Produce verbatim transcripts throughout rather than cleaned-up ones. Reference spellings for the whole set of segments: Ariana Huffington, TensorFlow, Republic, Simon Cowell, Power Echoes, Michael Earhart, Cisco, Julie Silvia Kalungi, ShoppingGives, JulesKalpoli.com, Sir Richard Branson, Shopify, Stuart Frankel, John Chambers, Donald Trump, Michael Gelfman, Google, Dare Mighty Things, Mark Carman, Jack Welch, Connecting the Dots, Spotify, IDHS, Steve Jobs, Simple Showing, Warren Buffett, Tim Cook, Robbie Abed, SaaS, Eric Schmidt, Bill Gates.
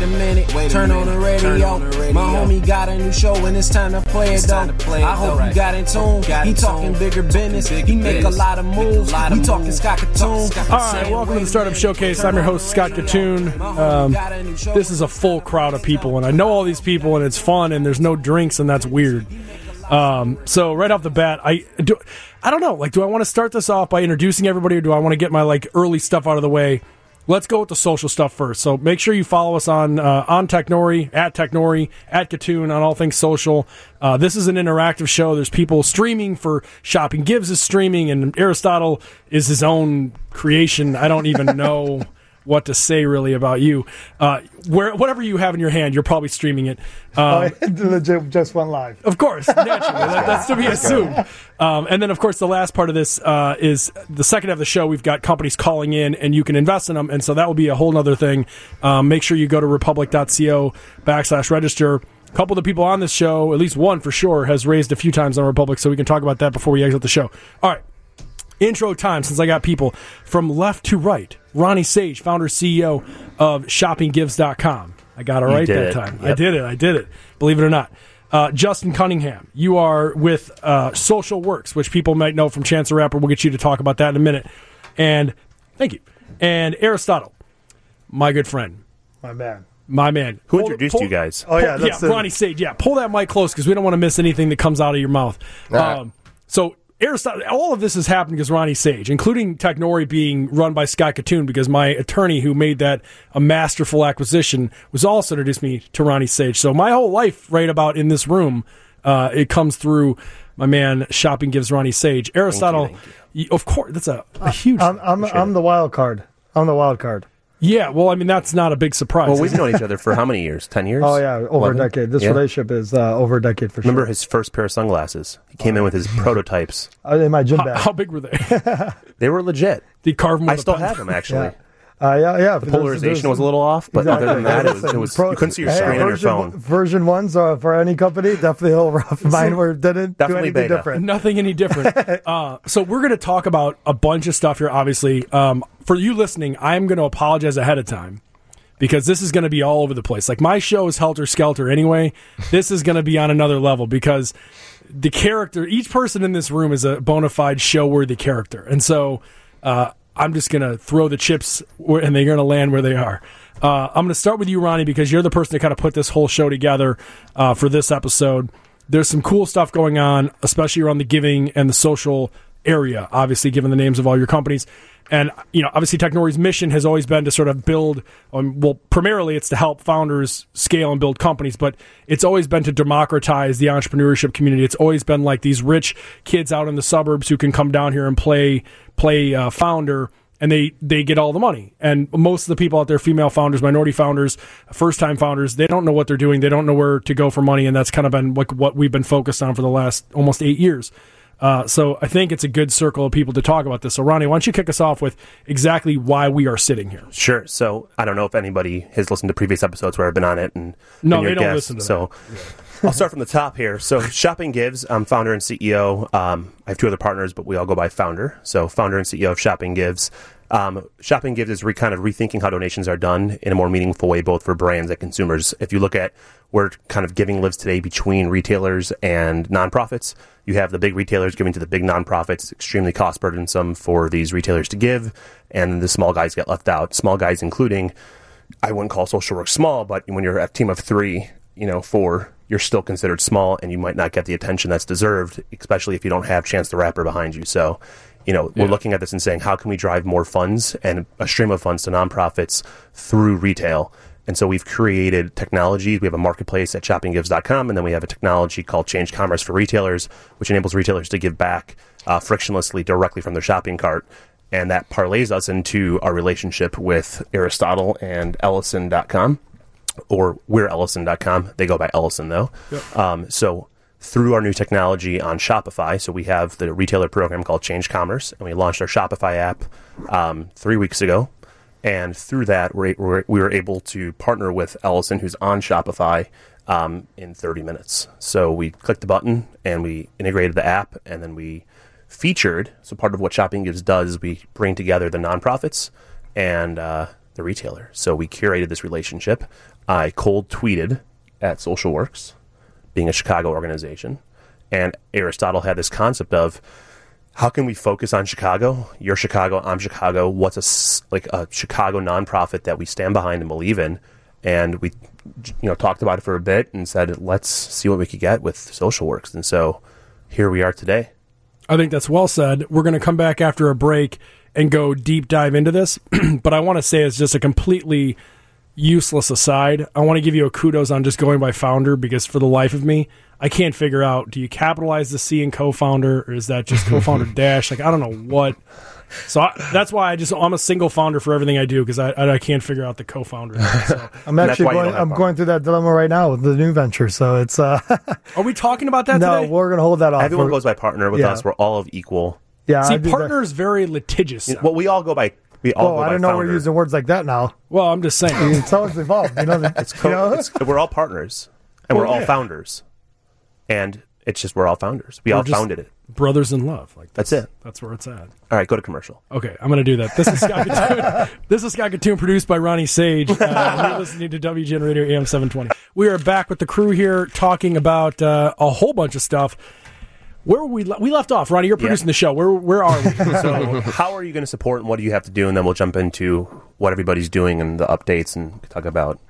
wait a minute, wait a turn, minute. On the radio. turn on the radio. My homie got a new show and it's time to play it, though. Play it, I hope though. you got in tune. Got he in talking tune. bigger business. Big he make a lot of moves. Lot of we talking Scott Katoon. All right, welcome to the Startup Showcase. I'm your host, Scott Katoon. Um, this is a full crowd of people, and I know all these people, and it's fun, and there's no drinks, and that's weird. Um, so right off the bat, I do. I don't know. Like, do I want to start this off by introducing everybody, or do I want to get my like early stuff out of the way? Let's go with the social stuff first. So make sure you follow us on uh, on Technori, at Technori, at Katoon, on all things social. Uh, this is an interactive show. There's people streaming for ShoppingGives is streaming, and Aristotle is his own creation. I don't even know what to say really about you. Uh, where whatever you have in your hand, you're probably streaming it. Um, oh, legit, just went live. Of course, naturally. that, that's to be assumed. Um, and then, of course, the last part of this uh, is the second half of the show. We've got companies calling in, and you can invest in them. And so that will be a whole other thing. Um, make sure you go to republic dot co backslash register. A couple of the people on this show, at least one for sure, has raised a few times on Republic, so we can talk about that before we exit the show. All right. Intro time, since I got people from left to right. Ronnie Sage, founder, C E O of shopping gives dot com. I got it right that time. Yep. I did it. I did it. Believe it or not. Uh, Justin Cunningham, you are with uh, Social Works, which people might know from Chance the Rapper. We'll get you to talk about that in a minute. And thank you. And Aristotle, my good friend. My man. My man. Who pull, introduced pull, you guys? Pull, oh, yeah. That's yeah the... Ronnie Sage. Yeah. Pull that mic close because we don't want to miss anything that comes out of your mouth. Right. Um, so... Aristotle, all of this has happened because Ronnie Sage, including Technori being run by Scott Katoon, because my attorney who made that a masterful acquisition was also introduced me to Ronnie Sage. So my whole life right about in this room, uh, it comes through my man Shopping Gives Ronnie Sage. Aristotle, thank you, thank you. You, of course, that's a, a huge... I'm, I'm, I'm the wild card. I'm the wild card. Yeah, well, I mean, that's not a big surprise. Well, we've known each other for how many years? Ten years? Oh, yeah, over eleven? A decade. This yeah. relationship is uh, over a decade for sure. Remember his first pair of sunglasses? He came oh. in with his prototypes. Oh, in my gym bag. How, how big were they? They were legit. Did you carve them? I still have them, actually. Yeah, uh, yeah, yeah. The polarization there's, there's, was a little off, but exactly. other than that, it was, it was Pro, you couldn't see your screen hey, on version, your phone. Version ones uh, for any company, definitely a little rough. Mine were, didn't definitely do anything beta. different. Nothing any different. uh, so we're going to talk about a bunch of stuff here, obviously. Um, For you listening, I'm going to apologize ahead of time because this is going to be all over the place. Like, my show is helter skelter anyway. This is going to be on another level because the character, each person in this room is a bona fide show-worthy character. And so uh, I'm just going to throw the chips where, and they're going to land where they are. Uh, I'm going to start with you, Ronnie, because you're the person that kind of put this whole show together uh, for this episode. There's some cool stuff going on, especially around the giving and the social area, obviously, given the names of all your companies. And, you know, obviously Technori's mission has always been to sort of build, um, well, primarily it's to help founders scale and build companies, but it's always been to democratize the entrepreneurship community. It's always been like these rich kids out in the suburbs who can come down here and play play uh, founder, and they, they get all the money. And most of the people out there, female founders, minority founders, first-time founders, they don't know what they're doing. They don't know where to go for money, and that's kind of been like what we've been focused on for the last almost eight years. Uh, so I think it's a good circle of people to talk about this. So, Ronnie, why don't you kick us off with exactly why we are sitting here? Sure. So I don't know if anybody has listened to previous episodes where I've been on it. and No, they don't guest. listen to so, that. So I'll start from the top here. So Shopping Gives, I'm founder and C E O. Um, I have two other partners, but we all go by founder. So founder and C E O of Shopping Gives. Um, Shopping Gives is re- kind of rethinking how donations are done in a more meaningful way, both for brands and consumers. If you look at where kind of giving lives today between retailers and nonprofits, you have the big retailers giving to the big nonprofits, extremely cost burdensome for these retailers to give, and the small guys get left out. Small guys including, I wouldn't call social work small, but when you're a team of three, you know, four, you're still considered small, and you might not get the attention that's deserved, especially if you don't have Chance the Rapper behind you. So, you know, we're yeah. looking at this and saying, how can we drive more funds and a stream of funds to nonprofits through retail? And so we've created technologies. We have a marketplace at shopping gives dot com, and then we have a technology called Change Commerce for Retailers, which enables retailers to give back uh, frictionlessly directly from their shopping cart. And that parlays us into our relationship with Aristotle and Ellison dot com, or we're Ellison dot com. They go by Ellison, though. Yep. Um, so... through our new technology on Shopify. So we have the retailer program called Change Commerce, and we launched our Shopify app um, three weeks ago. And through that, we're, we're, we were able to partner with Ellison, who's on Shopify, um, in thirty minutes. So we clicked the button, and we integrated the app, and then we featured. So part of what Shopping Gives does is we bring together the nonprofits and uh, the retailer. So we curated this relationship. I cold tweeted at Social Works, being a Chicago organization, and Aristotle had this concept of, how can we focus on Chicago? You're Chicago, I'm Chicago. What's a, like a Chicago nonprofit that we stand behind and believe in? And we, you know, talked about it for a bit and said, let's see what we could get with Social Works. And so here we are today. I think that's well said. We're going to come back after a break and go deep dive into this. But I want to say, it's just a completely useless aside, I want to give you a kudos on just going by founder, because for the life of me, I can't figure out, do you capitalize the C in co-founder, or is that just co-founder dash? Like, I don't know what. So I, that's why I just, I'm a single founder for everything I do, because I, I I can't figure out the co-founder. So. I'm actually going, I'm going through that dilemma right now with the new venture. So it's. Uh, Are we talking about that? No, today? We're going to hold that off. Everyone we're, goes by partner with yeah. us. We're all of equal. Yeah. See, partner is very litigious. You know, well, we all go by. We all. Oh, I don't know. Founder. We're using words like that now. Well, I'm just saying it's always evolved. You know, it's co- you know? it's, we're all partners and well, we're all yeah. founders, and it's just we're all founders. We we're all founded it. Brothers in love, like that's, that's it. That's where it's at. All right, go to commercial. Okay, I'm going to do that. This is Scott Katoon. This is Scott Katoon, produced by Ronnie Sage. Uh, you're listening to W G N Radio A M seven twenty. We are back with the crew here, talking about uh, a whole bunch of stuff. Where we le- we left off, Ronnie, you're producing yeah. the show. Where where are we? So how are you going to support, and what do you have to do? And then we'll jump into what everybody's doing and the updates, and talk about.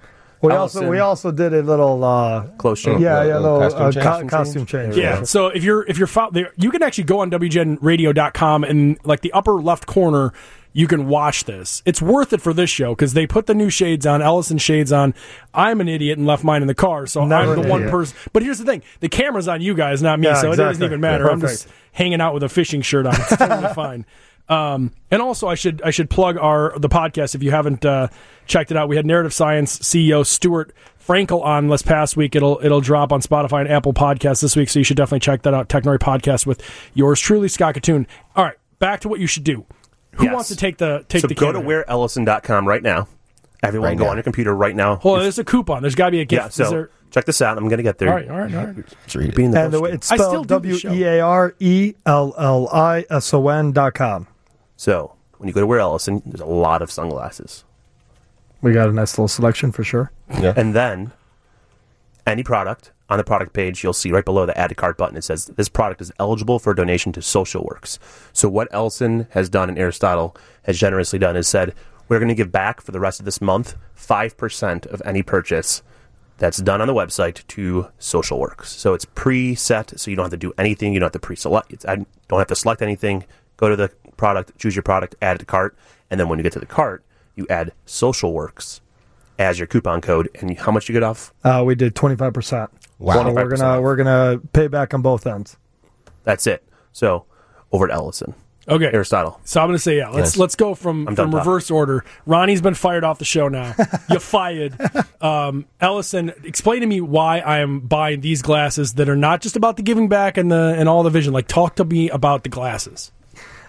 We Ellison. also we also did a little uh, clothes change. Yeah, yeah, a little, little costume, uh, change, co- costume, costume change. Yeah. yeah. So if you're if you're fo- there, you can actually go on W G N radio dot com and like the upper left corner, you can watch this. It's worth it for this show because they put the new shades on, Ellison shades on. I'm an idiot and left mine in the car, so Never I'm the idiot. one person. But here's the thing: the camera's on you guys, not me, yeah, so exactly. it doesn't even matter. Yeah, I'm just hanging out with a fishing shirt on. It's totally fine. Um, and also, I should I should plug our the podcast if you haven't uh, checked it out. We had Narrative Science C E O Stuart Frankel on this past week. It'll it'll drop on Spotify and Apple Podcasts this week, so you should definitely check that out. Technori podcast with yours truly, Scott Katoon. All right, back to what you should do. Who yes. wants to take the take so the? So go to wear ellison dot com right now. Everyone, right go now. on your computer right now. Hold on, there's a coupon. There's got to be a gift. Yeah, so Is there... check this out. I'm going to get there. All right, all right, all right. You're being the and the way it's spelled W E A R E L L I S O N dot com. So, when you go to Wear Ellison, there's a lot of sunglasses. We got a nice little selection for sure. Yeah. And then, any product, on the product page, you'll see right below the Add to Cart button, it says, this product is eligible for a donation to Social Works. So, what Ellison has done, and Aristotle has generously done, is said, we're going to give back for the rest of this month five percent of any purchase that's done on the website to Social Works. So, it's preset, so you don't have to do anything. You don't have to pre-select. It's, I don't have to select anything. Go to the product, choose your product, add it to cart, and then when you get to the cart, you add Social Works as your coupon code. And how much you get off? Uh, we did twenty-five percent. Wow, so we're gonna we're gonna pay back on both ends. That's it. So over to Ellison. Okay, Aristotle. So I'm gonna say yeah. Let's yes. let's go from, from reverse order. Ronnie's been fired off the show now. You're fired. Um, Ellison, explain to me why I am buying these glasses that are not just about the giving back and the and all the vision. Like, talk to me about the glasses.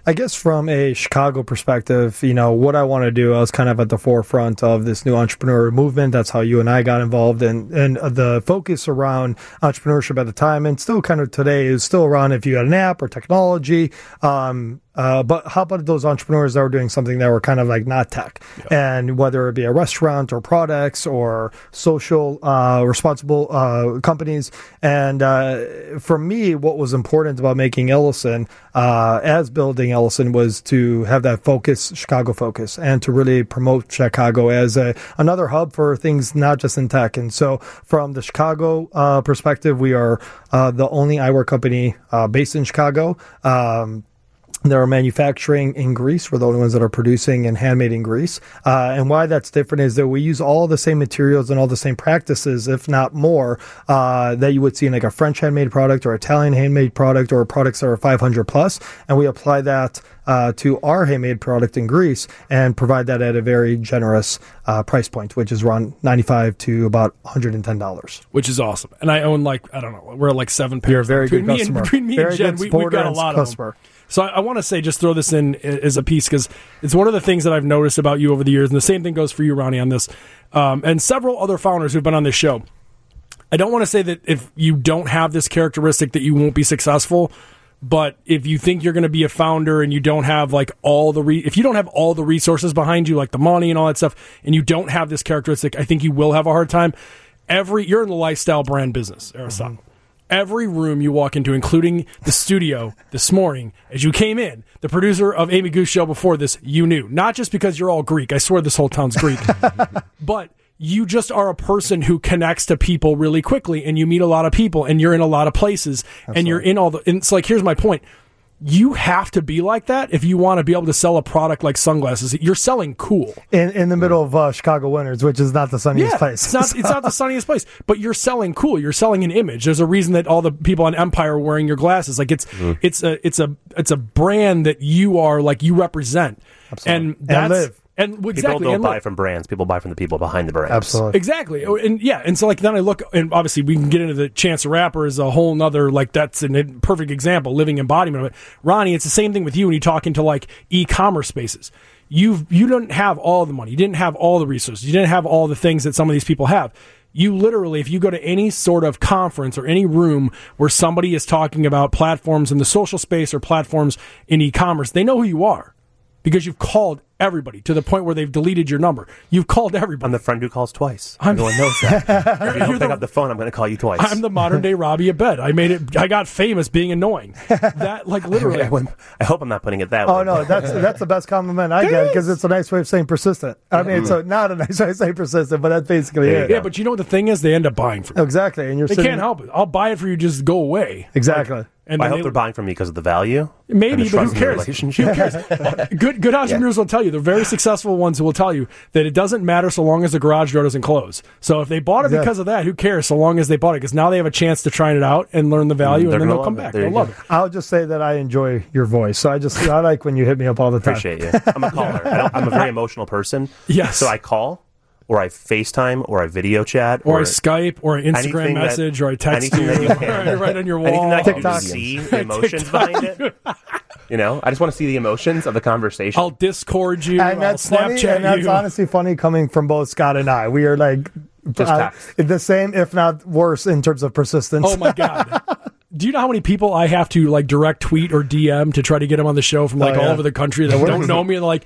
I guess from a Chicago perspective, you know, what I want to do, I was kind of at the forefront of this new entrepreneur movement. That's how you and I got involved. And, and the focus around entrepreneurship at the time and still kind of today is still around if you had an app or technology. Um, Uh, but how about those entrepreneurs that were doing something that were kind of like not tech? Yeah. And whether it be a restaurant or products or social uh, responsible uh, companies. And uh, for me, what was important about making Ellison, uh, as building Ellison, was to have that focus, Chicago focus, and to really promote Chicago as a, another hub for things not just in tech. And so from the Chicago uh, perspective, we are uh, the only eyewear company uh, based in Chicago. Um There are manufacturing in Greece. We're the only ones that are producing and handmade in Greece. Uh, and why that's different is that we use all the same materials and all the same practices, if not more, uh, that you would see in like a French handmade product or Italian handmade product or products that are five hundred plus. And we apply that uh, to our handmade product in Greece and provide that at a very generous uh, price point, which is around ninety-five dollars to about one hundred ten dollars. Which is awesome. And I own like, I don't know, we're like seven pairs. You're a very between good customer. Me and, between me very and Jen, we, we've got a lot customer. of them. So I, I want to say, just throw this in as a piece, because it's one of the things that I've noticed about you over the years, and the same thing goes for you, Ronnie, on this, um, and several other founders who've been on this show. I don't want to say that if you don't have this characteristic that you won't be successful, But if you think you're going to be a founder and you don't have like all the re- if you don't have all the resources behind you, like the money and all that stuff, and you don't have this characteristic, I think you will have a hard time. Every you're in the lifestyle brand business, Aristotle. Mm-hmm. Every room you walk into, including the studio this morning, as you came in, the producer of Amy Goose show before this, you knew. Not just because you're all Greek. I swear this whole town's Greek. But you just are a person who connects to people really quickly, and you meet a lot of people, and you're in a lot of places, Absolutely. And you're in all the... And it's like, here's my point. You have to be like that if you want to be able to sell a product like sunglasses. You're selling cool. In in the middle of uh, Chicago winters, which is not the sunniest yeah, place. It's not, so. It's not the sunniest place, but you're selling cool. You're selling an image. There's a reason that all the people on Empire are wearing your glasses. Like it's mm. it's a it's a it's a brand that you are like you represent. Absolutely. And that's and live. And exactly, people don't and buy from brands. People buy from the people behind the brands. Absolutely. Exactly. And yeah, and so like then I look, and obviously we can get into the Chance the Rapper is a whole nother, like that's a perfect example, living embodiment of it. Ronnie, it's the same thing with you when you talk into like e-commerce spaces. You've, you don't have all the money. You didn't have all the resources. You didn't have all the things that some of these people have. You literally, if you go to any sort of conference or any room where somebody is talking about platforms in the social space or platforms in e-commerce, they know who you are. Because you've called everybody to the point where they've deleted your number. You've called everybody. I'm the friend who calls twice. I'm Everyone knows that. If you don't pick the, up the phone, I'm going to call you twice. I'm the modern day Robbie Abed. I made it. I got famous being annoying. That like literally. I, I, went, I hope I'm not putting it that way. Oh no, that's that's the best compliment I get because it's a nice way of saying persistent. I mean, mm. it's a, not a nice way of saying persistent, but that's basically there it. Yeah, but you know what the thing is? They end up buying from you. Exactly, and you're they can't there. help it. I'll buy it for you. Just go away. Exactly. Like, And well, I hope they, they're buying from me because of the value. Maybe, the but who cares? Who cares? Good good entrepreneurs yeah. will tell you. They're very successful ones who will tell you that it doesn't matter so long as the garage door doesn't close. So if they bought it yeah. because of that, who cares so long as they bought it? Because now they have a chance to try it out and learn the value, mm, and then they'll come back. They'll love it. I'll just say that I enjoy your voice. So I just I like when you hit me up all the time. Appreciate you. I'm a caller. I don't, I'm a very emotional person. Yes. So I call. Or I FaceTime, or I video chat, or, or I Skype, or an Instagram message, that, or I text you, that you can. Right on your wall. Anything that TikTok. I can see the emotions behind it. You know, I just want to see the emotions of the conversation. I'll Discord you, and I'll Snapchat funny, and you. That's honestly funny coming from both Scott and I. We are like uh, the same, if not worse, in terms of persistence. Oh my God. Do you know how many people I have to like direct tweet or D M to try to get them on the show from like oh, yeah. all over the country that don't know me? And like,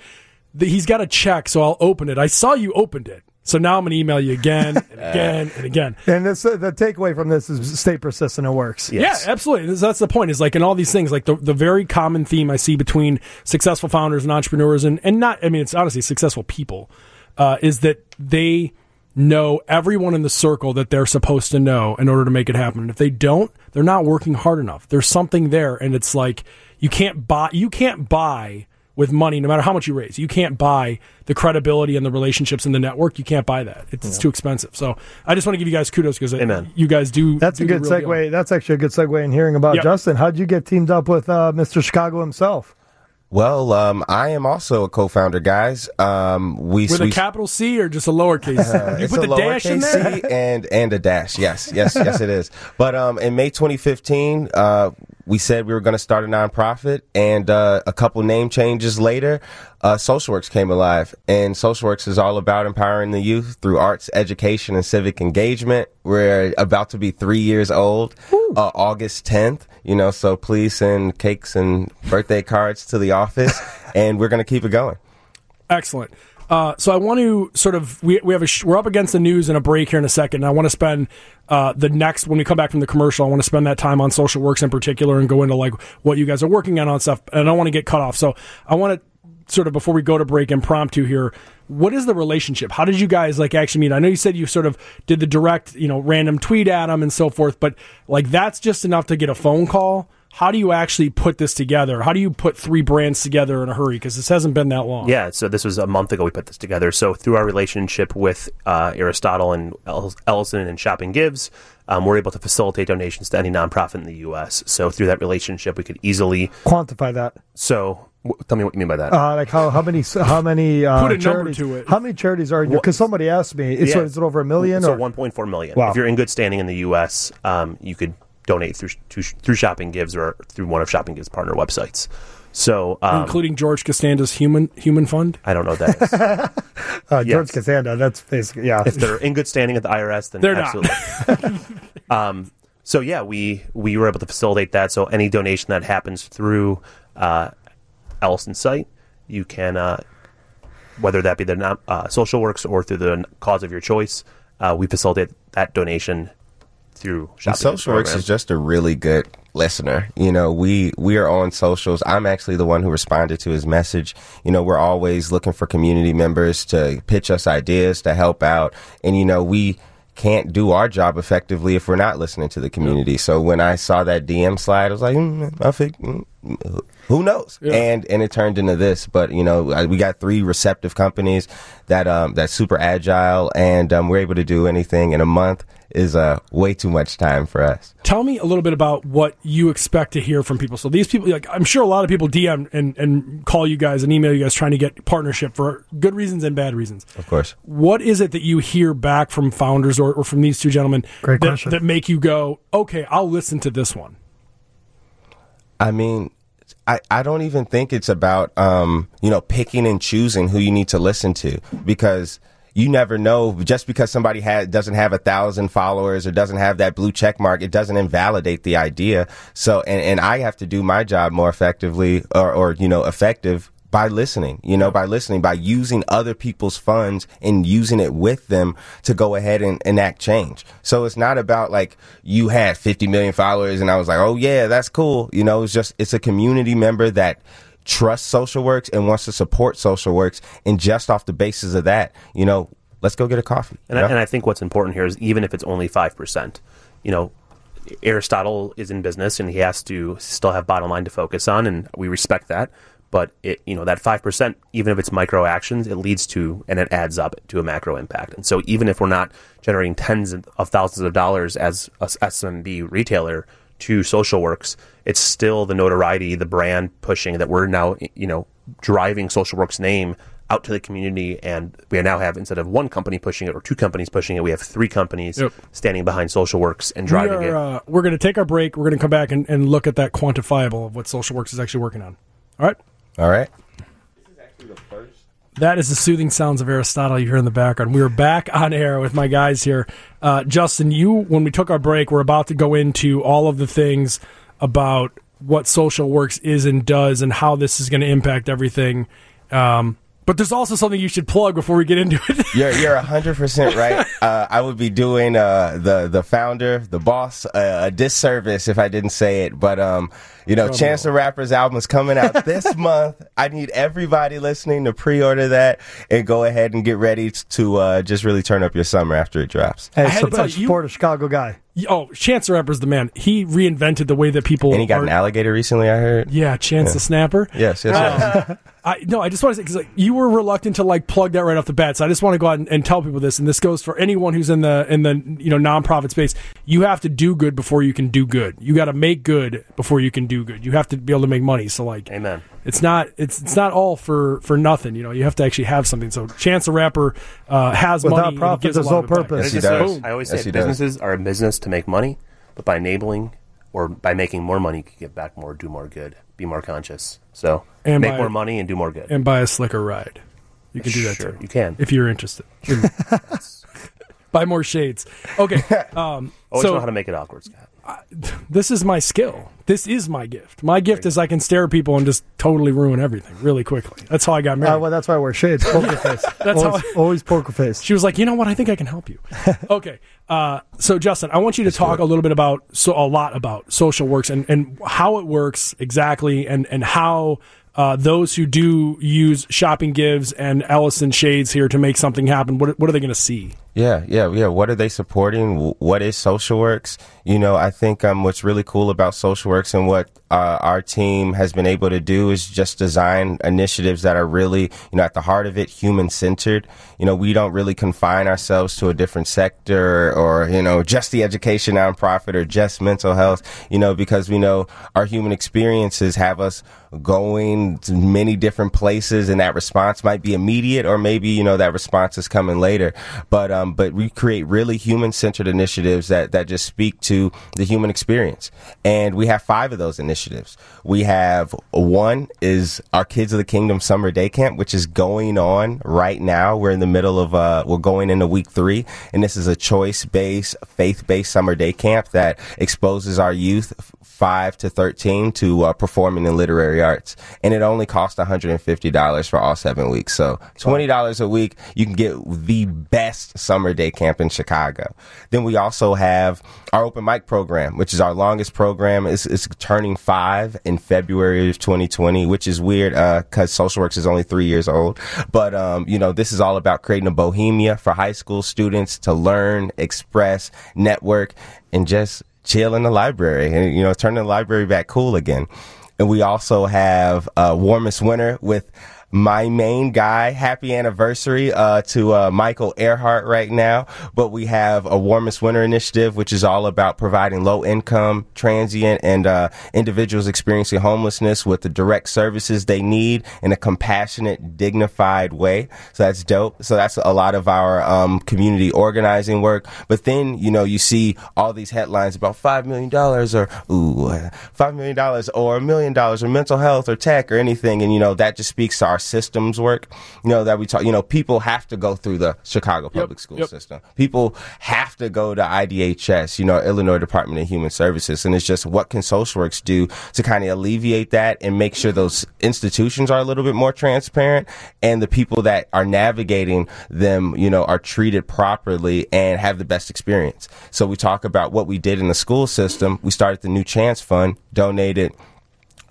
he's got a check, so I'll open it. I saw you opened it. So now I'm going to email you again and again and again. And this, uh, the takeaway from this is stay persistent, it works. Yes. Yeah, absolutely. That's the point. Is like in all these things, like the, the very common theme I see between successful founders and entrepreneurs and, and not, I mean, it's honestly successful people, uh, is that they know everyone in the circle that they're supposed to know in order to make it happen. And if they don't, they're not working hard enough. There's something there. And it's like, you can't buy, you can't buy. With money, no matter how much you raise, you can't buy the credibility and the relationships and the network. You can't buy that; it's, yeah. it's too expensive. So, I just want to give you guys kudos because you guys do. That's do a good segue. Deal. That's actually a good segue in hearing about yep. Justin. How'd you get teamed up with uh, Mister Chicago himself? Well, um, I am also a co-founder, guys. Um, we with we, a capital C or just a lowercase? Uh, you it's put a the dash in there? C and and a dash. Yes, yes, yes, it is. But um, in May twenty fifteen. Uh, We said we were going to start a nonprofit, and uh, a couple name changes later, uh, Social Works came alive. And Social Works is all about empowering the youth through arts, education, and civic engagement. We're about to be three years old, uh, August tenth. You know, so please send cakes and birthday cards to the office, and we're going to keep it going. Excellent. Uh, so I want to sort of we we have a sh- we're up against the news and a break here in a second. And I want to spend uh, the next when we come back from the commercial. I want to spend that time on Social Works in particular and go into like what you guys are working on on stuff. And I don't want to get cut off. So I want to sort of before we go to break impromptu here. What is the relationship? How did you guys like actually meet? I know you said you sort of did the direct you know random tweet at him and so forth, but like that's just enough to get a phone call. How do you actually put this together? How do you put three brands together in a hurry? Because this hasn't been that long. Yeah, so this was a month ago we put this together. So through our relationship with uh, Aristotle and Ellison and ShoppingGives, um, we're able to facilitate donations to any nonprofit in the U S So through that relationship, we could easily... Quantify that. So... Tell me what you mean by that. Uh, like how how many how many uh, put a charities, number to it. How many charities are in? Because somebody asked me, yeah. so is it over a million? So one point four million. Wow. If you're in good standing in the U S, um, you could donate through through ShoppingGives or through one of ShoppingGives partner websites. So, um, including George Costanza's human human fund. I don't know what that is. uh, yes. George Costanza. That's basically yeah. If they're in good standing at the I R S, then they're absolutely. Not. um, So yeah, we we were able to facilitate that. So any donation that happens through uh, Ellison's site, you can, uh, whether that be the uh, Social Works or through the cause of your choice, uh, we facilitate that donation through Shopping. Social Works is just a really good listener. You know, we we are on socials. I'm actually the one who responded to his message. You know, we're always looking for community members to pitch us ideas, to help out. And, you know, we can't do our job effectively if we're not listening to the community. So when I saw that D M slide, I was like, mm, I think, mm, who knows? Yeah. And and it turned into this. But, you know, we got three receptive companies that um, that's super agile, and um, we're able to do anything in a month. Is uh, way too much time for us. Tell me a little bit about what you expect to hear from people. So these people, like, I'm sure a lot of people D M and, and call you guys and email you guys trying to get partnership for good reasons and bad reasons. Of course. What is it that you hear back from founders or, or from these two gentlemen Great that, question. that make you go, okay, I'll listen to this one? I mean... I, I don't even think it's about, um, you know, picking and choosing who you need to listen to, because you never know. Just because somebody ha- doesn't have a thousand followers or doesn't have that blue check mark, it doesn't invalidate the idea. So and, and I have to do my job more effectively or, or, you know, effective by listening, you know, by listening, by using other people's funds and using it with them to go ahead and enact change. So it's not about like you had fifty million followers and I was like, oh, yeah, that's cool. You know, it's just it's a community member that trusts Social Works and wants to support Social Works. And just off the basis of that, you know, let's go get a coffee. And, I, and I think what's important here is even if it's only five percent, you know, Aristotle is in business and he has to still have bottom line to focus on. And we respect that. But it, you know, that five percent, even if it's micro actions, it leads to and it adds up to a macro impact. And so even if we're not generating tens of thousands of dollars as a S M B retailer to Social Works, it's still the notoriety, the brand pushing that we're now, you know, driving Social Works' name out to the community. And we now have, instead of one company pushing it or two companies pushing it, we have three companies yep. standing behind Social Works and driving we are, it. Uh, we're going to take our break. We're going to come back and, and look at that quantifiable of what Social Works is actually working on. All right. All right. This is actually the first. That is the soothing sounds of Aristotle you hear in the background. We are back on air with my guys here. Uh, Justin, you, when we took our break, we're about to go into all of the things about what Social Works is and does and how this is going to impact everything. Um, but there's also something you should plug before we get into it. You're, you're one hundred percent right. Uh, I would be doing uh, the, the founder, the boss, uh, a disservice if I didn't say it. But, um, you know, oh, Chance the Rapper's album is coming out this month. I need everybody listening to pre-order that and go ahead and get ready to uh, just really turn up your summer after it drops. Hey, I had so, to tell you, support a Chicago guy. Oh, Chance the Rapper's the man. He reinvented the way that people... And he got are, an alligator recently, I heard. Yeah, Chance yeah. the Snapper. Yes, yes, yes. Um, I, no, I just want to say, because like, you were reluctant to like plug that right off the bat, so I just want to go out and, and tell people this, and this goes for anyone who's in the in the you know nonprofit space. You have to do good before you can do good. You got to make good before you can do good. You have to be able to make money. So like, amen. It's not it's it's not all for, for nothing. You know, you have to actually have something. So Chance the Rapper uh, has Without money. Without profit, there's no purpose. Yes, I, just, I always yes, say businesses does. are a business to make money, but by enabling or by making more money, you can give back more, do more good, be more conscious. So and make buy, more money and do more good. And buy a slicker ride. You can do that sure, too. You can. If you're interested. Buy more shades. Okay. Um, Always so, know how to make it awkward, Scott. I, this is my skill. This is my gift. My gift is I can stare at people and just totally ruin everything really quickly. That's how I got married. Uh, well, that's why I wear shades. Poker face. that's always, how I, always poker face. She was like, you know what? I think I can help you. Okay. Uh, so, Justin, I want you to Let's talk a little bit about, so a lot about Social Works and, and how it works exactly and, and how... Uh, those who do use Shopping Gives and Ellison Shades here to make something happen, what what are they going to see? Yeah, yeah, yeah. What are they supporting? What is Social Works? You know, I think um, what's really cool about Social Works and what uh, our team has been able to do is just design initiatives that are really, you know, at the heart of it, human-centered. You know, we don't really confine ourselves to a different sector or, you know, just the education nonprofit or just mental health, you know, because we know our human experiences have us going to many different places, and that response might be immediate or maybe, you know, that response is coming later. But, um, um, but we create really human-centered initiatives that, that just speak to the human experience. And we have five of those initiatives. We have one is our Kids of the Kingdom Summer Day Camp, which is going on right now. We're in the middle of, uh, we're going into week three, and this is a choice-based, faith-based summer day camp that exposes our youth five to thirteen to uh, performing in literary arts. And it only costs one hundred fifty dollars for all seven weeks. So twenty dollars a week, you can get the best summer day camp in Chicago. Then we also have our open mic program, which is our longest program. It's, it's turning five in February of twenty twenty, which is weird because uh, Social Works is only three years old. But, um, you know, this is all about creating a bohemia for high school students to learn, express, network, and just chill in the library and, you know, turn the library back cool again. And we also have uh, Warmest Winter with my main guy. Happy anniversary uh, to uh, Michael Earhart right now. But we have a Warmest Winter initiative, which is all about providing low-income, transient, and uh, individuals experiencing homelessness with the direct services they need in a compassionate, dignified way. So that's dope. So that's a lot of our um, community organizing work. But then, you know, you see all these headlines about five million dollars or ooh, five million dollars or a million dollars or mental health or tech or anything. And, you know, that just speaks to our systems work, you know, that we talk, you know, people have to go through the Chicago public yep, school yep. system. People have to go to I D H S, you know, Illinois Department of Human Services. And it's just, what can Social Works do to kind of alleviate that and make sure those institutions are a little bit more transparent and the people that are navigating them, you know, are treated properly and have the best experience. So we talk about what we did in the school system. We started the New Chance Fund, donated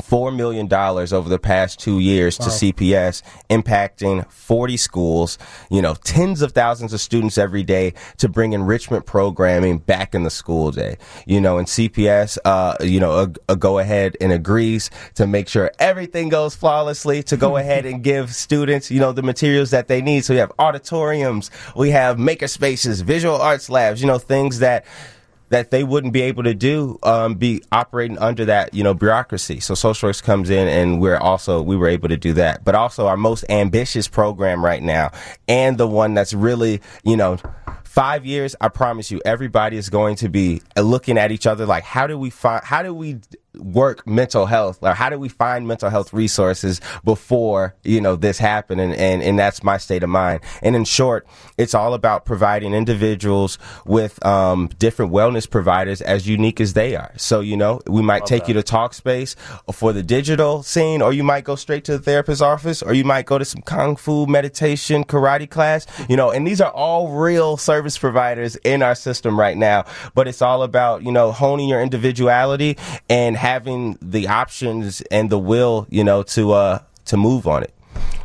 four million dollars over the past two years wow. to C P S, impacting forty schools, you know, tens of thousands of students every day to bring enrichment programming back in the school day. You know, and C P S, uh, you know, a, a go ahead and agrees to make sure everything goes flawlessly to go ahead and give students, you know, the materials that they need. So we have auditoriums, we have maker spaces, visual arts labs, you know, things that that they wouldn't be able to do, um, be operating under that, you know, bureaucracy. So Social Works comes in and we're also, we were able to do that. But also our most ambitious program right now and the one that's really, you know, five years, I promise you, everybody is going to be looking at each other like, how do we find, how do we work mental health, or how do we find mental health resources before, you know, this happened? And, and, and that's my state of mind. And in short, it's all about providing individuals with um, different wellness providers as unique as they are. So, you know, we might Love take that. you to Talkspace for the digital scene, or you might go straight to the therapist's office, or you might go to some Kung Fu meditation, karate class, you know, and these are all real service providers in our system right now. But it's all about, you know, honing your individuality and having the options and the will, you know, to uh, to move on it.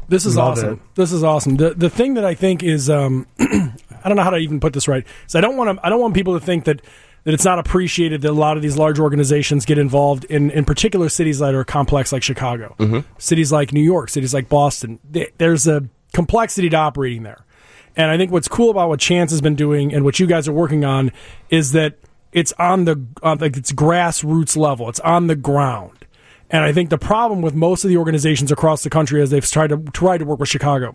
This is awesome. It. This is awesome. The the thing that I think is, um, I don't know how to even put this right. So I don't want to, I don't want people to think that, that it's not appreciated that a lot of these large organizations get involved in, in particular cities that are complex like Chicago, mm-hmm. cities like New York, cities like Boston. There's a complexity to operating there. And I think what's cool about what Chance has been doing and what you guys are working on is that it's on the uh, like it's grassroots level. It's on the ground. And I think the problem with most of the organizations across the country as they've tried to tried to work with Chicago,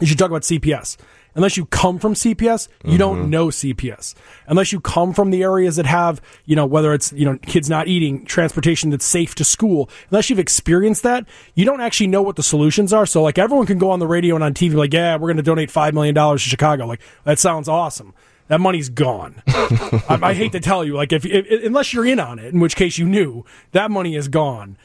you should talk about C P S. Unless you come from C P S, you mm-hmm. don't know C P S. Unless you come from the areas that have, you know, whether it's, you know, kids not eating, transportation that's safe to school, unless you've experienced that, you don't actually know what the solutions are. So like everyone can go on the radio and on T V like, yeah, we're going to donate five million dollars to Chicago. Like, that sounds awesome. That money's gone. I, I hate to tell you, like if, if unless you're in on it, in which case you knew, that money is gone.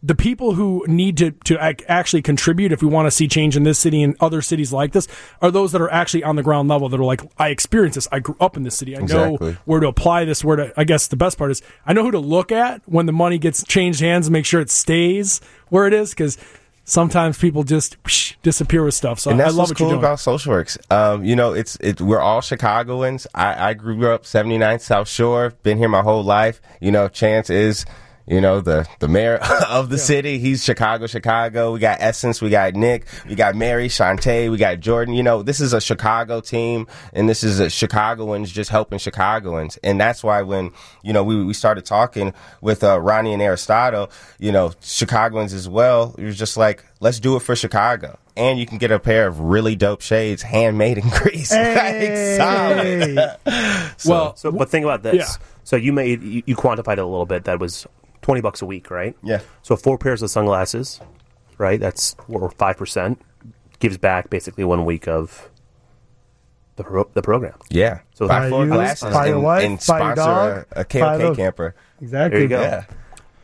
The people who need to, to ac- actually contribute, if we want to see change in this city and other cities like this, are those that are actually on the ground level that are like, I experienced this. I grew up in this city. I exactly. know where to apply this, where to, I guess the best part is I know who to look at when the money gets changed hands and make sure it stays where it is, because sometimes people just whoosh, disappear with stuff. So and that's I love what's what cool you're doing. About Social Works. Um, you know, it's it. We're all Chicagoans. I, I grew up seventy-nine South Shore. Been here my whole life. You know, Chance is, you know, the, the mayor of the yeah. city. He's Chicago, Chicago. We got Essence. We got Nick. We got Mary, Shantae. We got Jordan. You know, this is a Chicago team, and this is a Chicagoans just helping Chicagoans. And that's why when, you know, we, we started talking with uh, Ronnie and Aristotle, you know, Chicagoans as well, it was just like, let's do it for Chicago. and you can get a pair of really dope shades handmade in Greece. Hey. Like, solid. so, well, so, but think about this. Yeah. So you made you, you quantified it a little bit. That was twenty bucks a week, right? Yeah. So four pairs of sunglasses, right? That's five percent gives back basically one week of the pro- the program. Yeah. So buy four you, glasses buy and, wife, and sponsor dog, a, a K O K camper. Exactly. There you go. Yeah.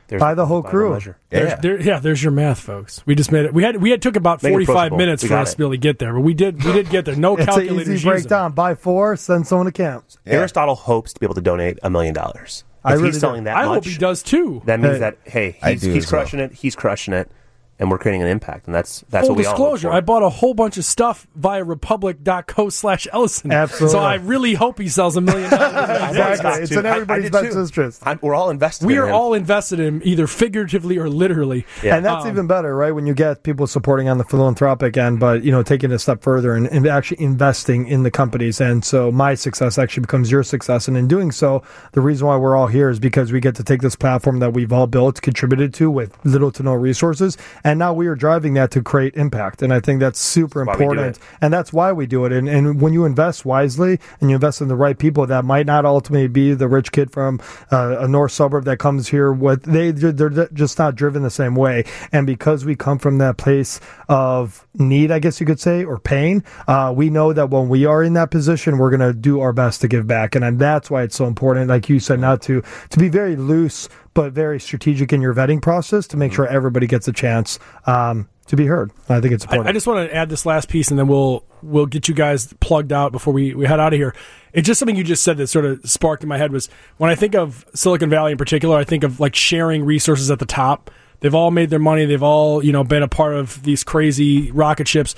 There's, by the whole by crew. Yeah. There's, there, yeah, there's your math, folks. We just made it. We had we had took about forty-five minutes for us to be able to get there, but we did we did get there. No calculators. It's an easy breakdown. Buy four, send someone a count. Yeah. Aristotle hopes to be able to donate a million dollars. If really he's selling that I much, hope he does too. That means hey, that hey, he's, he's crushing well. it. He's crushing it. And we're creating an impact, and that's that's Full what we all disclosure, I bought a whole bunch of stuff via republic.co slash Ellison. Absolutely. So I really hope he sells a million dollars. Exactly. It's in everybody's best interest. I'm, we're all invested we in We are him. all invested in him, either figuratively or literally. Yeah. And that's um, even better, right, when you get people supporting on the philanthropic end, but, you know, taking it a step further and, and actually investing in the companies. And so my success actually becomes your success. And in doing so, the reason why we're all here is because we get to take this platform that we've all built, contributed to with little to no resources, and now we are driving that to create impact. And I think that's super that's important. And that's why we do it. And, and when you invest wisely and you invest in the right people, that might not ultimately be the rich kid from uh, a north suburb that comes here with, they, they're just not driven the same way. And because we come from that place of need, I guess you could say, or pain, uh, we know that when we are in that position, we're going to do our best to give back. And, and that's why it's so important, like you said, not to, to be very loose, but very strategic in your vetting process to make sure everybody gets a chance um, to be heard. I think it's important. I, I just want to add this last piece, and then we'll we'll get you guys plugged out before we, we head out of here. It's just something you just said that sort of sparked in my head was when I think of Silicon Valley in particular, I think of like sharing resources at the top. They've all made their money. They've all, you know, been a part of these crazy rocket ships,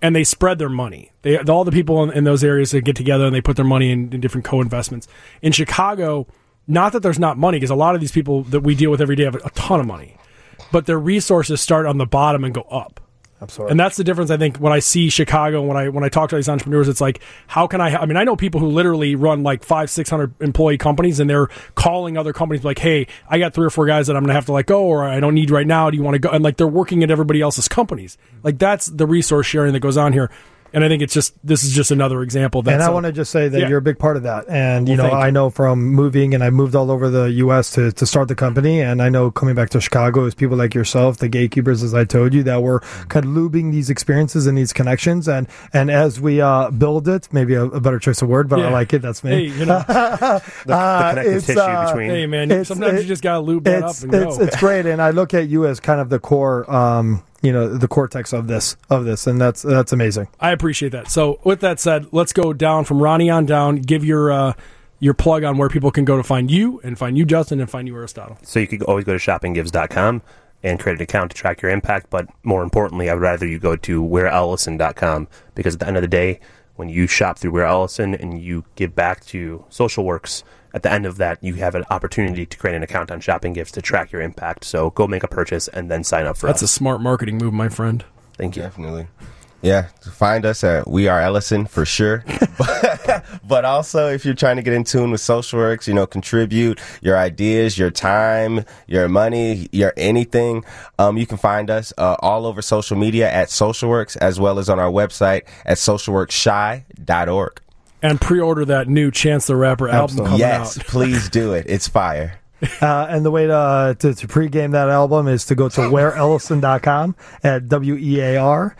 and they spread their money. They all the people in, in those areas that get together and they put their money in, in different co-investments. In Chicago, not that there's not money, because a lot of these people that we deal with every day have a ton of money, but their resources start on the bottom and go up. Absolutely. And that's the difference, I think, when I see Chicago and when I when I talk to these entrepreneurs, it's like, how can I... I mean, I know people who literally run like five, six hundred employee companies, and they're calling other companies like, hey, I got three or four guys that I'm going to have to let go, or I don't need right now, do you want to go? And like they're working at everybody else's companies. Like that's the resource sharing that goes on here. And I think it's just this is just another example. That's and I want to just say that yeah. you're a big part of that. And you well, know, I you. know from moving, and I moved all over the U S to, to start the company. And I know coming back to Chicago is people like yourself, the gatekeepers, as I told you, that were kind of lubing these experiences and these connections. And and as we uh, build it, maybe a, a better choice of word, but yeah. I like it. That's me. Hey, you know, the, the connective uh, tissue uh, between. Hey man, sometimes it, you just gotta lube that up and it's, go. It's great. And I look at you as kind of the core. Um, you know, the cortex of this, of this. And that's, that's amazing. I appreciate that. So with that said, let's go down from Ronnie on down, give your, uh, your plug on where people can go to find you and find you, Justin, and find you, Aristotle. So you could always go to shopping gives dot com and create an account to track your impact. But more importantly, I would rather you go to wear ellison dot com, because at the end of the day, when you shop through Wear Ellison and you give back to Social Works, at the end of that, you have an opportunity to create an account on ShoppingGives to track your impact. So go make a purchase and then sign up for That's us. That's a smart marketing move, my friend. Thank you. Definitely. Yeah, find us at We Are Ellison for sure. but, but also, if you're trying to get in tune with Social Works, you know, contribute your ideas, your time, your money, your anything. Um, you can find us uh, all over social media at Social Works, as well as on our website at social works shy dot org. And pre-order that new Chance the Rapper album Absolutely. coming yes, out. Yes, please do it. It's fire. Uh, and the way to, uh, to to pregame that album is to go to wear ellison dot com at W E A R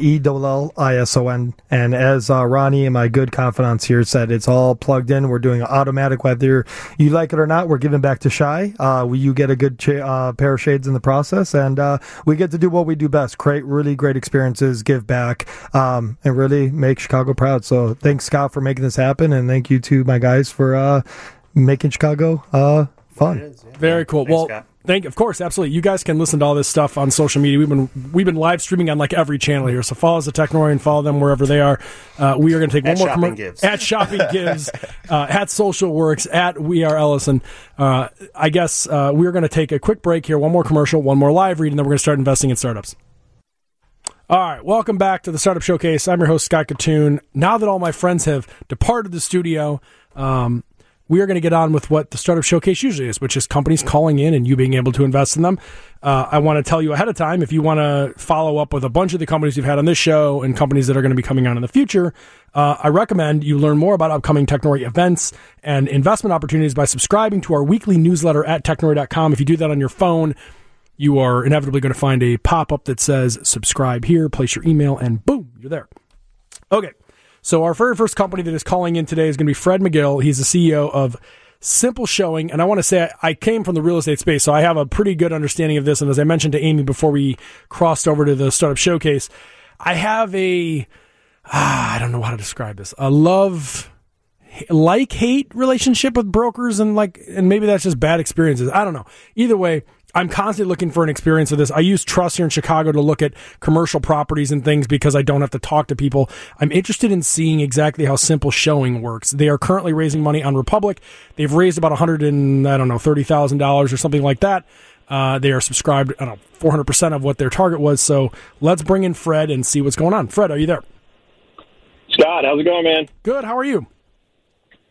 E L L I S O N. And as uh, Ronnie and my good confidants here said, it's all plugged in. We're doing an automatic, whether you like it or not. We're giving back to Shy. Uh, we, you get a good cha- uh, pair of shades in the process, and uh, we get to do what we do best, create really great experiences, give back, um, and really make Chicago proud. So thanks, Scott, for making this happen, and thank you to my guys for uh, making Chicago uh fun. Is, yeah. Very cool. Thanks, well, Scott. Thank of course, absolutely. You guys can listen to all this stuff on social media. We've been we've been live streaming on like every channel here. So follow us at Technori and follow them wherever they are. Uh, we are going to take at one more commercial at Shopping Gives, uh, at Social Works, at We Are Ellison. Uh, I guess uh, we're going to take a quick break here. One more commercial, one more live read, and then we're going to start investing in startups. All right, welcome back to the Startup Showcase. I'm your host, Scott Katoon. Now that all my friends have departed the studio, um, we are going to get on with what the Startup Showcase usually is, which is companies calling in and you being able to invest in them. Uh, I want to tell you ahead of time, if you want to follow up with a bunch of the companies we've had on this show and companies that are going to be coming on in the future, uh, I recommend you learn more about upcoming Technori events and investment opportunities by subscribing to our weekly newsletter at technori dot com. If you do that on your phone, you are inevitably going to find a pop-up that says subscribe here, place your email, and boom, you're there. Okay, so our very first company that is calling in today is going to be Fred McGill. He's the C E O of Simple Showing, and I want to say I came from the real estate space, so I have a pretty good understanding of this. And as I mentioned to Amy before we crossed over to the Startup Showcase, I have a, ah, I don't know how to describe this, a love, like, hate relationship with brokers, and like, and maybe that's just bad experiences. I don't know. Either way, I'm constantly looking for an experience of this. I use Trust here in Chicago to look at commercial properties and things because I don't have to talk to people. I'm interested in seeing exactly how Simple Showing works. They are currently raising money on Republic. They've raised about one hundred and I don't know thirty thousand dollars or something like that. Uh, they are subscribed, I don't know, four hundred percent of what their target was. So let's bring in Fred and see what's going on. Fred, are you there? Scott, how's it going, man? Good. How are you?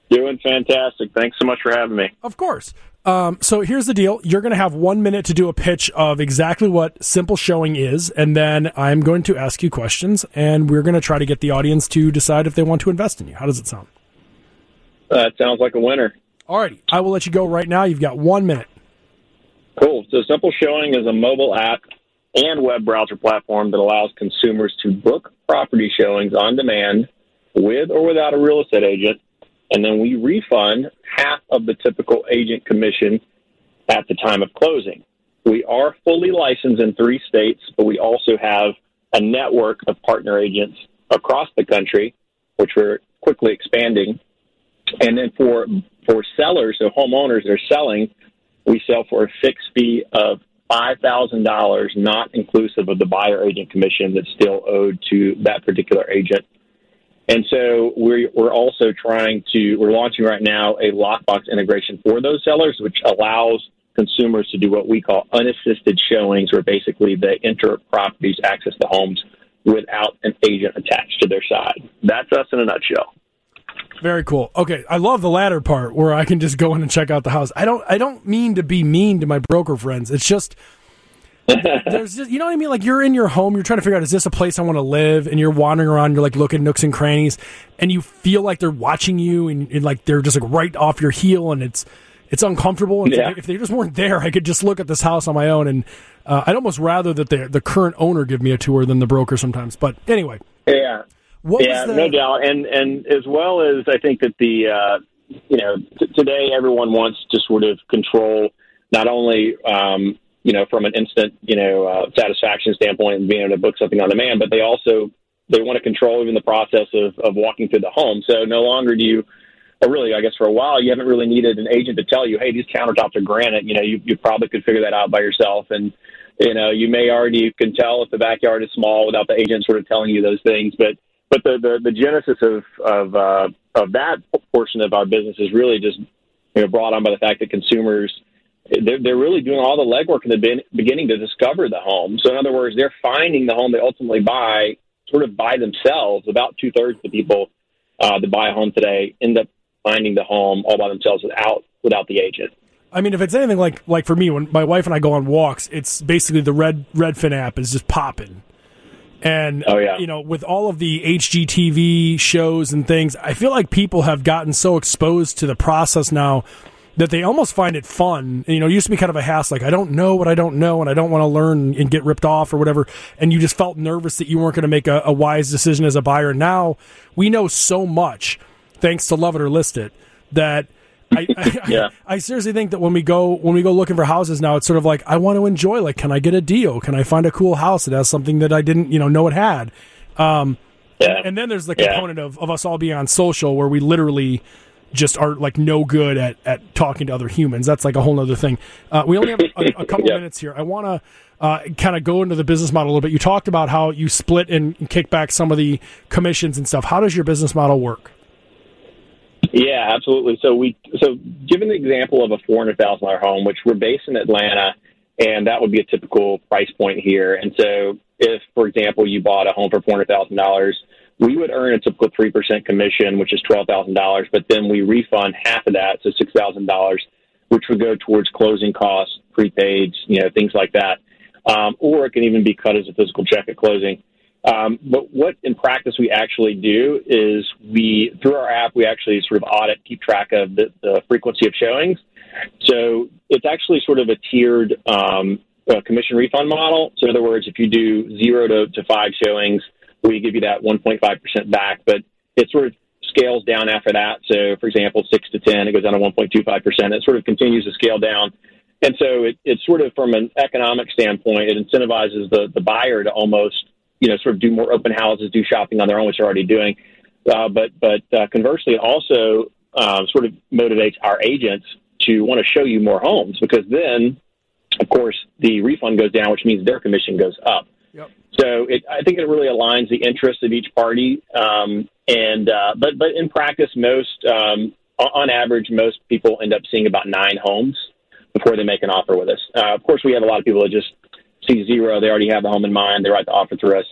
Doing fantastic. Thanks so much for having me. Of course. Um, so here's the deal. You're going to have one minute to do a pitch of exactly what Simple Showing is, and then I'm going to ask you questions, and we're going to try to get the audience to decide if they want to invest in you. How does it sound? That uh, sounds like a winner. All righty. I will let you go right now. You've got one minute. Cool. So Simple Showing is a mobile app and web browser platform that allows consumers to book property showings on demand with or without a real estate agent, and then we refund half of the typical agent commission at the time of closing. We are fully licensed in three states, but we also have a network of partner agents across the country, which we're quickly expanding. And then for for sellers, so homeowners that are selling, we sell for a fixed fee of five thousand dollars, not inclusive of the buyer agent commission that's still owed to that particular agent. And so we're, we're also trying to, we're launching right now a lockbox integration for those sellers, which allows consumers to do what we call unassisted showings, where basically they enter properties, access the homes without an agent attached to their side. That's us in a nutshell. Very cool. Okay, I love the latter part where I can just go in and check out the house. I don't, I don't mean to be mean to my broker friends. It's just... There's just, you know what I mean? Like, you're in your home, you're trying to figure out, is this a place I want to live? And you're wandering around, you're like looking nooks and crannies, and you feel like they're watching you, and, and like they're just like right off your heel, and it's it's uncomfortable. And yeah. If they just weren't there, I could just look at this house on my own, and uh, I'd almost rather that the the current owner give me a tour than the broker sometimes. But anyway, yeah, what yeah, was the... no doubt, and and as well as I think that the uh, you know t- today everyone wants to sort of control not only. Um, you know, from an instant, you know, uh, satisfaction standpoint and being able to book something on demand, but they also, they want to control even the process of, of walking through the home. So no longer do you, or really, I guess for a while, you haven't really needed an agent to tell you, hey, these countertops are granite. You know, you, you probably could figure that out by yourself. And, you know, you may already you can tell if the backyard is small without the agent sort of telling you those things. But, but the, the, the genesis of, of, uh, of that portion of our business is really just, you know, brought on by the fact that consumers, They're, they're really doing all the legwork in the beginning to discover the home. So in other words, they're finding the home they ultimately buy sort of by themselves. About two-thirds of the people uh, that buy a home today end up finding the home all by themselves without without the agent. I mean, if it's anything like like for me, when my wife and I go on walks, it's basically the Red Redfin app is just popping. And, oh, yeah. You know, with all of the H G T V shows and things, I feel like people have gotten so exposed to the process now that they almost find it fun. You know, it used to be kind of a hassle, like, I don't know what I don't know, and I don't want to learn and get ripped off or whatever, and you just felt nervous that you weren't going to make a, a wise decision as a buyer. Now, we know so much, thanks to Love It or List It, that I, I, yeah. I, I seriously think that when we go when we go looking for houses now, it's sort of like, I want to enjoy, like, can I get a deal? Can I find a cool house that has something that I didn't, you know, know it had? Um, yeah. And then there's the component yeah. of, of us all being on social, where we literally just are like no good at, at talking to other humans. That's like a whole other thing. Uh, we only have a, a couple yep. minutes here. I want to uh, kind of go into the business model a little bit. You talked about how you split and kick back some of the commissions and stuff. How does your business model work? Yeah, absolutely. So we, so given the example of a four hundred thousand dollars home, which we're based in Atlanta, and that would be a typical price point here. And so if, for example, you bought a home for four hundred thousand dollars, we would earn a typical three percent commission, which is twelve thousand dollars, but then we refund half of that, so six thousand dollars, which would go towards closing costs, prepaids, you know, things like that. Um, or it can even be cut as a physical check at closing. Um, but what in practice we actually do is we, through our app, we actually sort of audit, keep track of the, the frequency of showings. So it's actually sort of a tiered um, uh, commission refund model. So in other words, if you do zero to, to five showings, we give you that one point five percent back, but it sort of scales down after that. So, for example, six to ten, it goes down to one point two five percent. It sort of continues to scale down. And so it, it's sort of, from an economic standpoint, it incentivizes the, the buyer to almost, you know, sort of do more open houses, do shopping on their own, which they're already doing. Uh, but but uh, conversely, it also uh, sort of motivates our agents to want to show you more homes, because then, of course, the refund goes down, which means their commission goes up. Yep. So it, I think it really aligns the interests of each party. Um, and uh, but but in practice, most um, on average, most people end up seeing about nine homes before they make an offer with us. Uh, of course, we have a lot of people that just see zero. They already have the home in mind. They write the offer through us.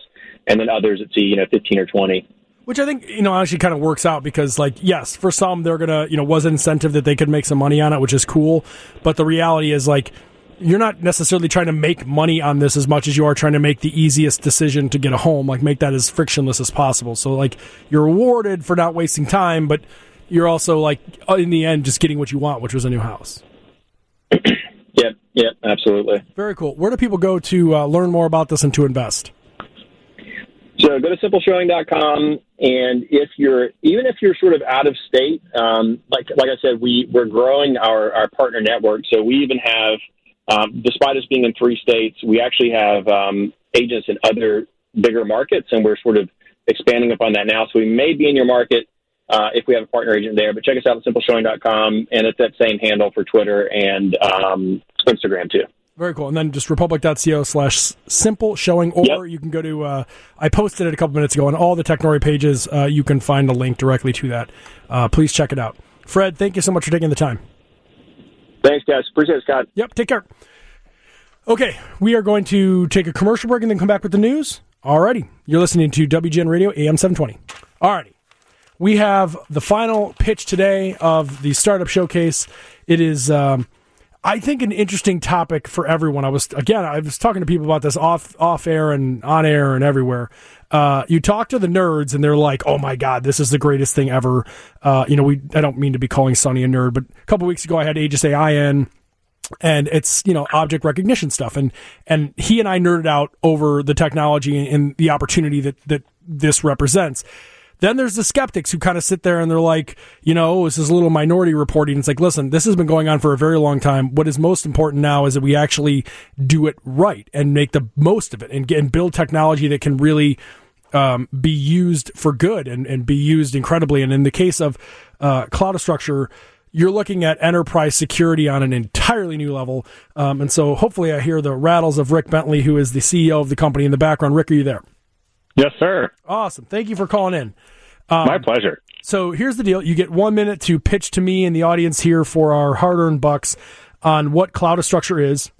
And then others that see, you know, fifteen or twenty. Which I think, you know, actually kind of works out, because, like, yes, for some, they're going to, you know, was an incentive that they could make some money on it, which is cool. But the reality is, like, you're not necessarily trying to make money on this as much as you are trying to make the easiest decision to get a home, like make that as frictionless as possible. So, like, you're rewarded for not wasting time, but you're also, like, in the end, just getting what you want, which was a new house. Yep, yep, absolutely. Very cool. Where do people go to uh, learn more about this and to invest? So go to simple showing dot com, and if you're even if you're sort of out of state, um, like like I said, we we're growing our, our partner network. So we even have. Um, despite us being in three states, we actually have um, agents in other bigger markets, and we're sort of expanding upon that now. So we may be in your market uh, if we have a partner agent there, but check us out at simple showing dot com, and it's that same handle for Twitter and um, Instagram, too. Very cool. And then just republic.co slash simple showing, or yep. You can go to, uh, I posted it a couple minutes ago on all the Technori pages. Uh, you can find a link directly to that. Uh, please check it out. Fred, thank you so much for taking the time. Thanks, guys. Appreciate it, Scott. Yep, take care. Okay, we are going to take a commercial break and then come back with the news. All righty. You're listening to W G N Radio, A M seven twenty. All righty. We have the final pitch today of the Startup Showcase. It is, um, I think, an interesting topic for everyone. I was, again, I was talking to people about this off, off air and on air and everywhere. Uh, you talk to the nerds, and they're like, "Oh my God, this is the greatest thing ever." Uh, you know, we—I don't mean to be calling Sonny a nerd, but a couple weeks ago, I had Aegis A I in, and it's, you know, object recognition stuff, and and he and I nerded out over the technology and, and the opportunity that that this represents. Then there's the skeptics who kind of sit there and they're like, you know, this is a little Minority Reporting. It's like, listen, this has been going on for a very long time. What is most important now is that we actually do it right and make the most of it and, and build technology that can really um, be used for good and, and be used incredibly. And in the case of uh, Cloudastructure, you're looking at enterprise security on an entirely new level. Um, and so hopefully I hear the rattles of Rick Bentley, who is the C E O of the company in the background. Rick, are you there? Yes, sir. Awesome. Thank you for calling in. Um, My pleasure. So here's the deal. You get one minute to pitch to me and the audience here for our hard-earned bucks on what Cloudastructure is.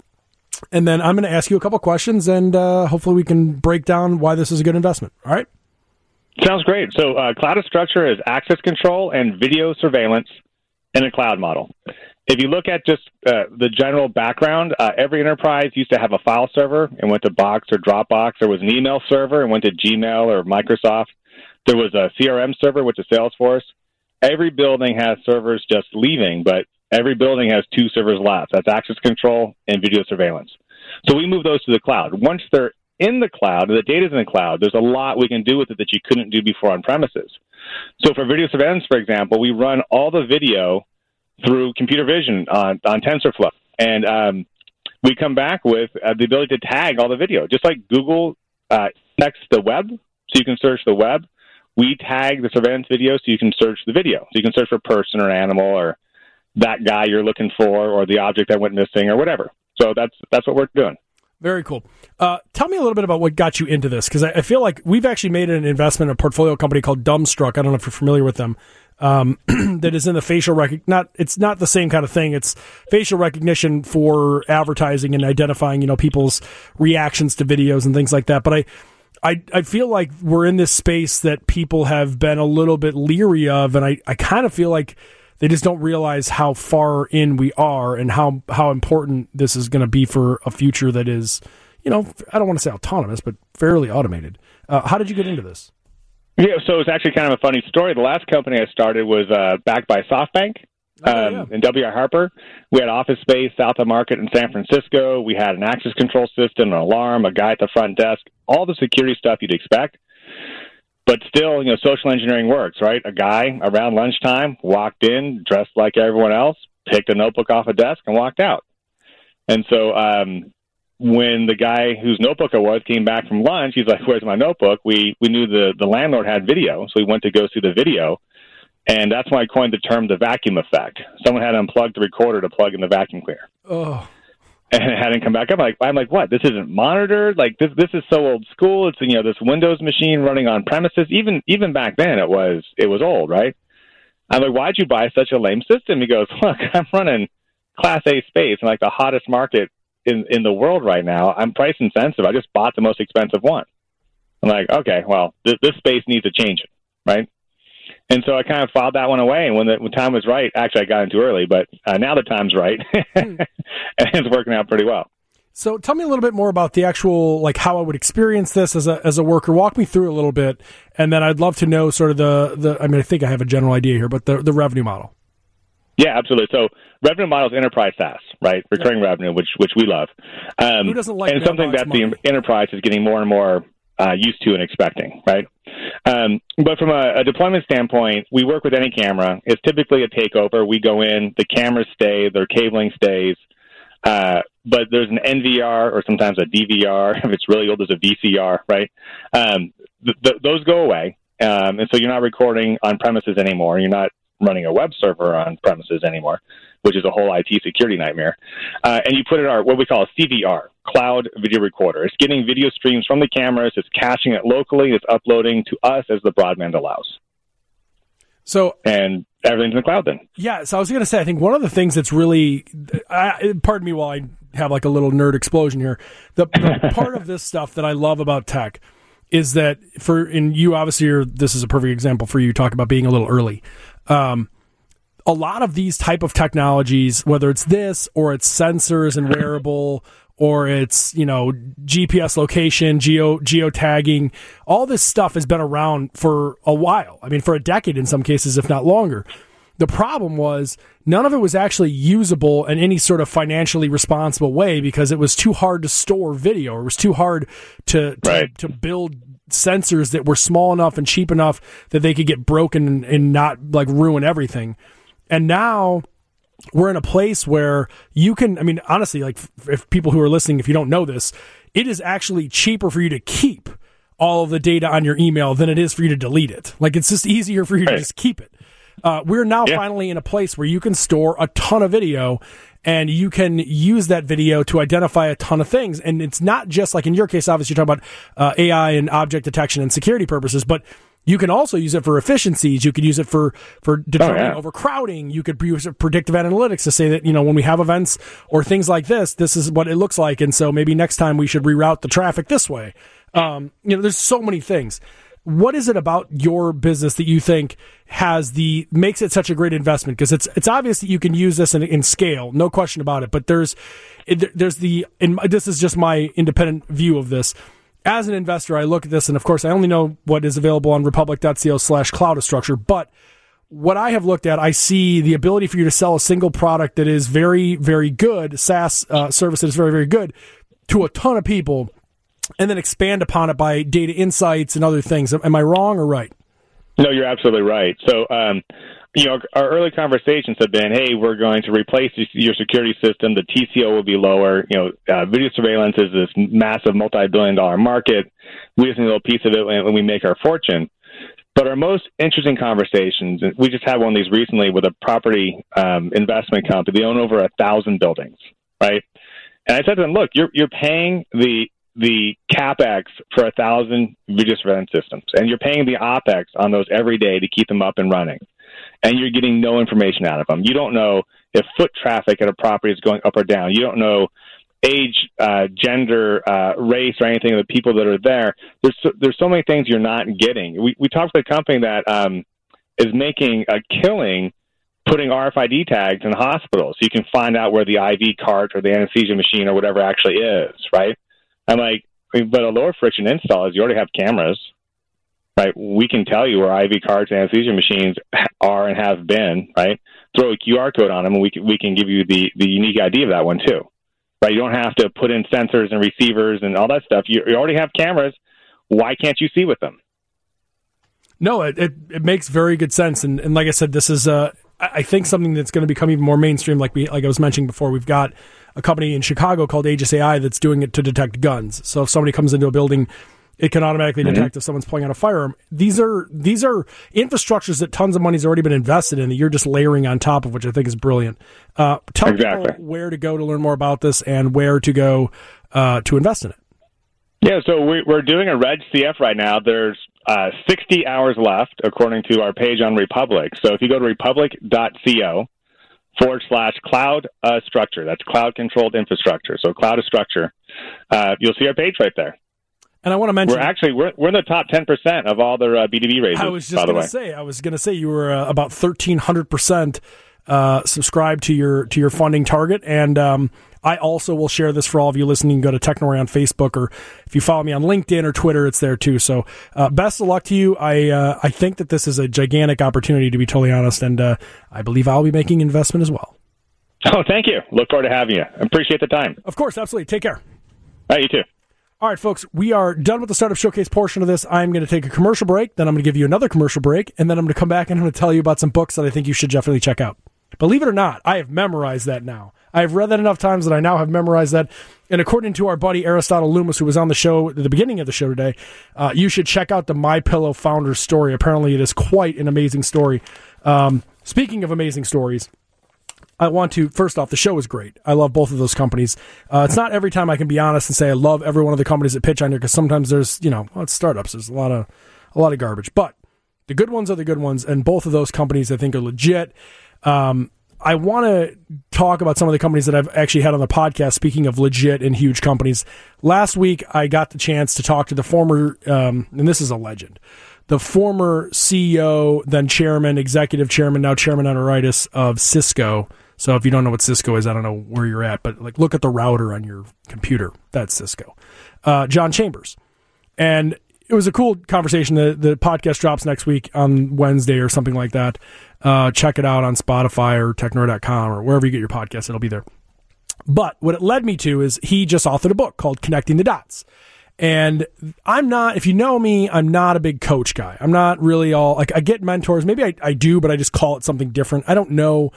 And then I'm going to ask you a couple questions, and uh, hopefully we can break down why this is a good investment. All right? Sounds great. So uh, Cloudastructure is access control and video surveillance in a cloud model. If you look at just uh, the general background, uh, every enterprise used to have a file server and went to Box or Dropbox. There was an email server and went to Gmail or Microsoft. There was a C R M server, which is Salesforce. Every building has servers just leaving, but every building has two servers left. That's access control and video surveillance. So we move those to the cloud. Once they're in the cloud, the data's in the cloud, there's a lot we can do with it that you couldn't do before on premises. So for video surveillance, for example, we run all the video through computer vision on, on TensorFlow. And um, we come back with uh, the ability to tag all the video. Just like Google uh, indexes the web, so you can search the web, we tag the surveillance video so you can search the video. So you can search for person or animal or that guy you're looking for or the object that went missing or whatever. So that's that's what we're doing. Very cool. Uh, tell me a little bit about what got you into this, because I, I feel like we've actually made an investment in a portfolio company called Dumbstruck. I don't know if you're familiar with them. Um, that is in the facial rec. Not it's not the same kind of thing. It's facial recognition for advertising and identifying, you know, people's reactions to videos and things like that. But I, I, I feel like we're in this space that people have been a little bit leery of, and I, I kind of feel like they just don't realize how far in we are and how, how important this is going to be for a future that is, you know, I don't want to say autonomous, but fairly automated. Uh, how did you get into this? Yeah, so it's actually kind of a funny story. The last company I started was uh, backed by SoftBank. Um, oh, yeah. And W I. Harper. We had office space south of Market in San Francisco. We had an access control system, an alarm, a guy at the front desk, all the security stuff you'd expect. But still, you know, social engineering works, right? A guy around lunchtime walked in, dressed like everyone else, picked a notebook off a desk, and walked out. And so um, when the guy whose notebook it was came back from lunch, he's like, "Where's my notebook?" We we knew the, the landlord had video, so we went to go see the video. And that's when I coined the term the vacuum effect. Someone had unplugged the recorder to plug in the vacuum cleaner. Oh. And it hadn't come back up. I'm like, I'm like, what? This isn't monitored? Like, this this is so old school. It's, you know, this Windows machine running on premises. Even even back then, it was it was old, right? I'm like, why'd you buy such a lame system? He goes, look, I'm running Class A space in, like, the hottest market in, in the world right now. I'm price insensitive. I just bought the most expensive one. I'm like, okay, well, th- this space needs to change it, right? And so I kind of filed that one away, and when the when time was right, actually I got in too early, but uh, now the time's right, and it's working out pretty well. So tell me a little bit more about the actual, like, how I would experience this as a as a worker. Walk me through a little bit, and then I'd love to know sort of the, the I mean, I think I have a general idea here, but the, the revenue model. Yeah, absolutely. So revenue model is enterprise SaaS, right? Recurring yeah. revenue, which which we love. Um, Who doesn't like that? And something that money? The enterprise is getting more and more Uh, used to and expecting, right? Um, but from a, a deployment standpoint, we work with any camera. It's typically a takeover. We go in, the cameras stay, their cabling stays, uh, but there's an N V R or sometimes a D V R. If it's really old, there's a V C R, right? Um, th- th- those go away, um, and so you're not recording on premises anymore. You're not running a web server on premises anymore, which is a whole I T security nightmare. Uh, and you put in our, what we call a C V R, Cloud Video Recorder. It's getting video streams from the cameras, it's caching it locally, it's uploading to us as the broadband allows. So And everything's in the cloud then. Yeah, so I was going to say, I think one of the things that's really, I, pardon me while I have like a little nerd explosion here, the, the part of this stuff that I love about tech is that for, and you obviously are, this is a perfect example for you, talk about being a little early. Um, a lot of these type of technologies, whether it's this or it's sensors and wearable or it's, you know, G P S location, geo geotagging, all this stuff has been around for a while. I mean, for a decade in some cases, if not longer. The problem was none of it was actually usable in any sort of financially responsible way because it was too hard to store video. It was too hard to to, right. to build sensors that were small enough and cheap enough that they could get broken and not like ruin everything. And now we're in a place where you can, I mean, honestly, like if people who are listening, if you don't know this, it is actually cheaper for you to keep all of the data on your email than it is for you to delete it. Like it's just easier for you right. to just keep it. Uh, we're now yeah. finally in a place where you can store a ton of video and you can use that video to identify a ton of things. And it's not just like in your case, obviously you're talking about uh, A I and object detection and security purposes, but you can also use it for efficiencies. You could use it for, for determining oh, yeah. overcrowding. You could use predictive analytics to say that, you know, when we have events or things like this, this is what it looks like. And so maybe next time we should reroute the traffic this way. Um, you know, there's so many things. What is it about your business that you think has the makes it such a great investment? Because it's it's obvious that you can use this in, in scale, no question about it. But there's there's the and this is just my independent view of this. As an investor, I look at this, and of course, I only know what is available on republic dot co slash cloudastructure. But what I have looked at, I see the ability for you to sell a single product that is very, very good, SaaS uh, service that is very, very good to a ton of people. And then expand upon it by data insights and other things. Am I wrong or right? No, you're absolutely right. So, um, you know, our early conversations have been, hey, we're going to replace your security system. The T C O will be lower. You know, uh, video surveillance is this massive multi-billion dollar market. We just need a little piece of it when we make our fortune. But our most interesting conversations, and we just had one of these recently with a property um, investment company. They own over a thousand buildings, right? And I said to them, look, you're you're paying the the capex for a thousand video surveillance systems, and you're paying the opex on those every day to keep them up and running, and you're getting no information out of them. You don't know if foot traffic at a property is going up or down. You don't know age, uh, gender, uh, race, or anything of the people that are there. There's so, there's so many things you're not getting. We we talked to a company that um, is making a killing putting R F I D tags in hospitals so you can find out where the I V cart or the anesthesia machine or whatever actually is, right? I'm like, but a lower friction install is you already have cameras, right? We can tell you where I V carts and anesthesia machines are and have been, right? Throw a Q R code on them, and we can, we can give you the, the unique I D of that one too, right? You don't have to put in sensors and receivers and all that stuff. You, you already have cameras. Why can't you see with them? No, it, it, it makes very good sense. And, and like I said, this is uh, I think something that's going to become even more mainstream. Like we, like I was mentioning before, we've got a company in Chicago called Aegis A I that's doing it to detect guns. So if somebody comes into a building, it can automatically mm-hmm. detect if someone's pulling out a firearm. These are these are infrastructures that tons of money's already been invested in that you're just layering on top of, which I think is brilliant. Uh, tell exactly. people where to go to learn more about this and where to go uh, to invest in it. Yeah, so we, we're doing a Reg C F right now. There's uh, sixty hours left, according to our page on Republic. So if you go to republic dot co forward slash cloud uh, structure, that's cloud-controlled infrastructure, so Cloudastructure, uh, you'll see our page right there. And I want to mention... We're actually, we're, we're in the top ten percent of all their uh, B two B raises, I was just going to say, I was going to say you were uh, about thirteen hundred percent uh, subscribed to your, to your funding target, and... Um, I also will share this for all of you listening. Go to Technori on Facebook, or if you follow me on LinkedIn or Twitter, it's there too. So uh, best of luck to you. I uh, I think that this is a gigantic opportunity, to be totally honest, and uh, I believe I'll be making investment as well. Oh, thank you. Look forward to having you. Appreciate the time. Of course, absolutely. Take care. All right, you too. All right, folks, we are done with the Startup Showcase portion of this. I'm going to take a commercial break, then I'm going to give you another commercial break, and then I'm going to come back and I'm going to tell you about some books that I think you should definitely check out. Believe it or not, I have memorized that now. I have read that enough times that I now have memorized that. And according to our buddy Aristotle Loumis, who was on the show at the beginning of the show today, uh, you should check out the MyPillow founder's story. Apparently, it is quite an amazing story. Um, speaking of amazing stories, I want to, first off, the show is great. I love both of those companies. Uh, it's not every time I can be honest and say I love every one of the companies that pitch on here, because sometimes there's, you know, well, it's startups. There's a lot of a lot of garbage. But the good ones are the good ones, and both of those companies I think are legit. Um, I want to talk about some of the companies that I've actually had on the podcast, speaking of legit and huge companies. Last week, I got the chance to talk to the former, um, and this is a legend, the former C E O, then chairman, executive chairman, now chairman emeritus of Cisco. So if you don't know what Cisco is, I don't know where you're at, but like look at the router on your computer. That's Cisco. Uh, John Chambers. And it was a cool conversation. The, the podcast drops next week on Wednesday or something like that. Uh, check it out on Spotify or technori dot com or wherever you get your podcast. It'll be there. But what it led me to is he just authored a book called Connecting the Dots. And I'm not, if you know me, I'm not a big coach guy. I'm not really all, like I get mentors. Maybe I, I do, but I just call it something different. I don't know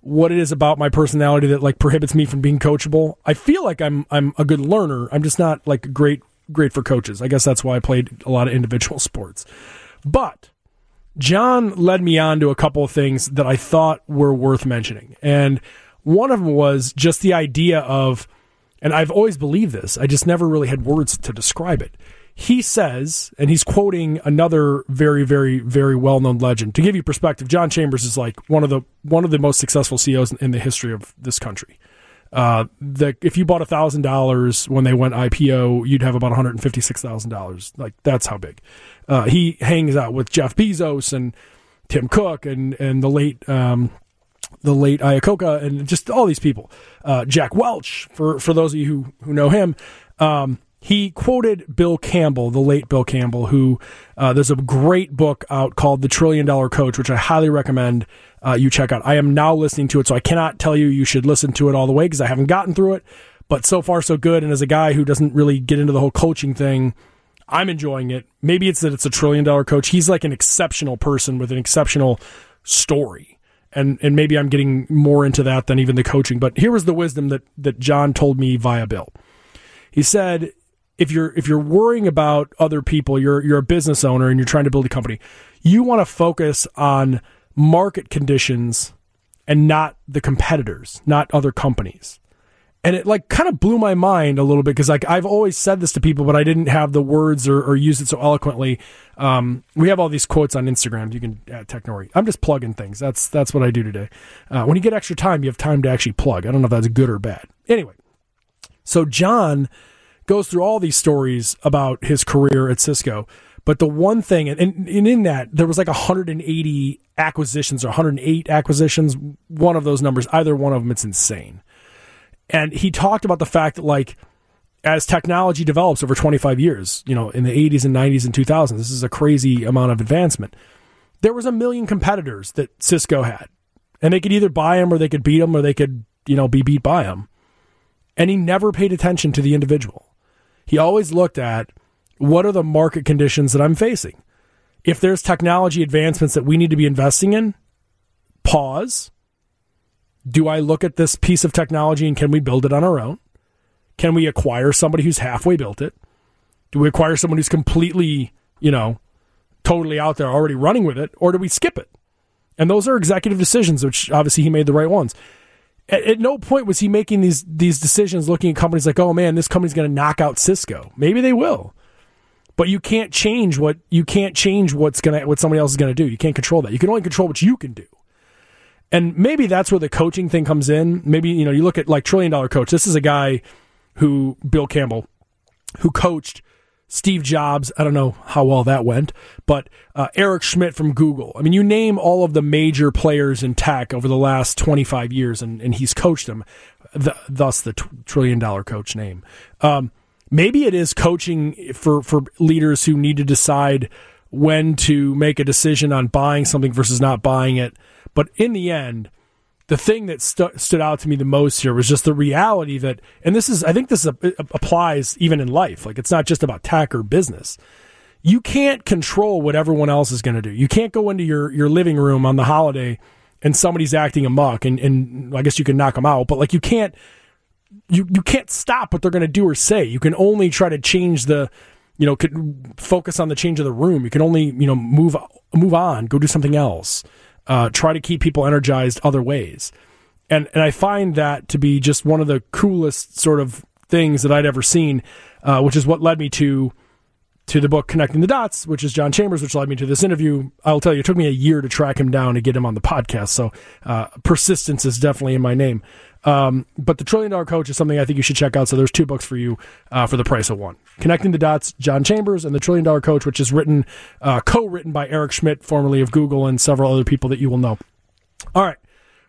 what it is about my personality that like prohibits me from being coachable. I feel like I'm I'm a good learner. I'm just not like great Great for coaches. I guess that's why I played a lot of individual sports. But John led me on to a couple of things that I thought were worth mentioning. And one of them was just the idea of, and I've always believed this, I just never really had words to describe it. He says, and he's quoting another very, very, very well-known legend. To give you perspective, John Chambers is like one of the one of the most successful C E Os in the history of this country. Uh, the, if you bought one thousand dollars when they went I P O, you'd have about one hundred fifty-six thousand dollars. Like, that's how big. Uh, he hangs out with Jeff Bezos and Tim Cook and, and the late um, the late Iacocca and just all these people. Uh, Jack Welch, for, for those of you who, who know him, um, he quoted Bill Campbell, the late Bill Campbell, who uh, there's a great book out called The Trillion Dollar Coach, which I highly recommend uh, you check out. I am now listening to it, so I cannot tell you you should listen to it all the way because I haven't gotten through it, but so far so good. And as a guy who doesn't really get into the whole coaching thing, I'm enjoying it. Maybe it's that it's a trillion dollar coach. He's like an exceptional person with an exceptional story. And and maybe I'm getting more into that than even the coaching. But here was the wisdom that, that John told me via Bill. He said, If you're if you're worrying about other people, you're you're a business owner and you're trying to build a company, you want to focus on market conditions and not the competitors, not other companies. And it like kind of blew my mind a little bit because like I've always said this to people, but I didn't have the words or, or use it so eloquently. Um, we have all these quotes on Instagram. You can at Technori. I'm just plugging things. That's that's what I do today. Uh, when you get extra time, you have time to actually plug. I don't know if that's good or bad. Anyway. So John goes through all these stories about his career at Cisco. But the one thing, and, and in that, there was like one hundred eighty acquisitions or one hundred eight acquisitions. One of those numbers, either one of them, it's insane. And he talked about the fact that, like, as technology develops over twenty-five years, you know, in the eighties and nineties and two thousands, this is a crazy amount of advancement. There was a million competitors that Cisco had. And they could either buy him or they could beat him or they could, you know, be beat by him. And he never paid attention to the individual. He always looked at, what are the market conditions that I'm facing? If there's technology advancements that we need to be investing in, pause. Do I look at this piece of technology and can we build it on our own? Can we acquire somebody who's halfway built it? Do we acquire someone who's completely, you know, totally out there already running with it? Or do we skip it? And those are executive decisions, which obviously he made the right ones. At no point was he making these these decisions looking at companies like, oh man, this company's going to knock out Cisco. Maybe they will. But you can't change what you can't change what's gonna what somebody else is gonna do. You can't control that. You can only control what you can do. And maybe that's where the coaching thing comes in. Maybe, you know, you look at like Trillion Dollar Coach. This is a guy who, Bill Campbell, who coached Steve Jobs. I don't know how well that went, but uh, Eric Schmidt from Google. I mean, you name all of the major players in tech over the last twenty-five years, and, and he's coached them. The, thus, the t- Trillion Dollar Coach name. Um, Maybe it is coaching for, for leaders who need to decide when to make a decision on buying something versus not buying it. But in the end, the thing that stu- stood out to me the most here was just the reality that, and this is, I think this is a, it applies even in life. Like, it's not just about tech or business. You can't control what everyone else is going to do. You can't go into your, your living room on the holiday and somebody's acting amok, and, and I guess you can knock them out, but like you can't, You you can't stop what they're going to do or say. You can only try to change the, you know, could focus on the change of the room. You can only, you know, move move on, go do something else. Uh, try to keep people energized other ways. And and I find that to be just one of the coolest sort of things that I'd ever seen, uh, which is what led me to to the book Connecting the Dots, which is John Chambers, which led me to this interview. I'll tell you, it took me a year to track him down and get him on the podcast. So uh, persistence is definitely in my name. Um, but The Trillion Dollar Coach is something I think you should check out. So there's two books for you uh, for the price of one. Connecting the Dots, John Chambers, and The Trillion Dollar Coach, which is written, uh, co-written by Eric Schmidt, formerly of Google, and several other people that you will know. All right.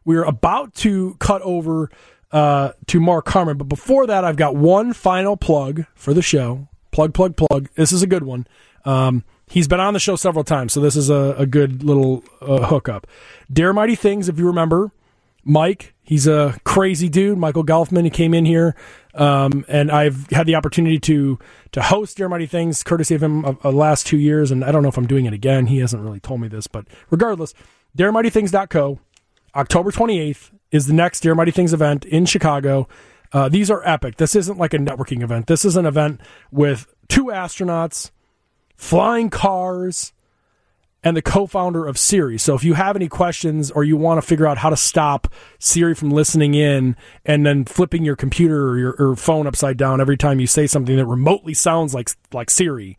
We're about to cut over uh, to Mark Carman. But before that, I've got one final plug for the show. Plug, plug, plug. This is a good one. Um, he's been on the show several times, so this is a, a good little uh, hookup. Dare Mighty Things, if you remember, Mike, he's a crazy dude, Michael Gelfman, he came in here, um, and I've had the opportunity to to host Dare Mighty Things, courtesy of him, the last two years, and I don't know if I'm doing it again. He hasn't really told me this, but regardless, dare mighty things dot co, October twenty-eighth is the next Dare Mighty Things event in Chicago. Uh, these are epic. This isn't like a networking event. This is an event with two astronauts, flying cars, and the co-founder of Siri. So if you have any questions or you want to figure out how to stop Siri from listening in and then flipping your computer or your or phone upside down every time you say something that remotely sounds like like Siri,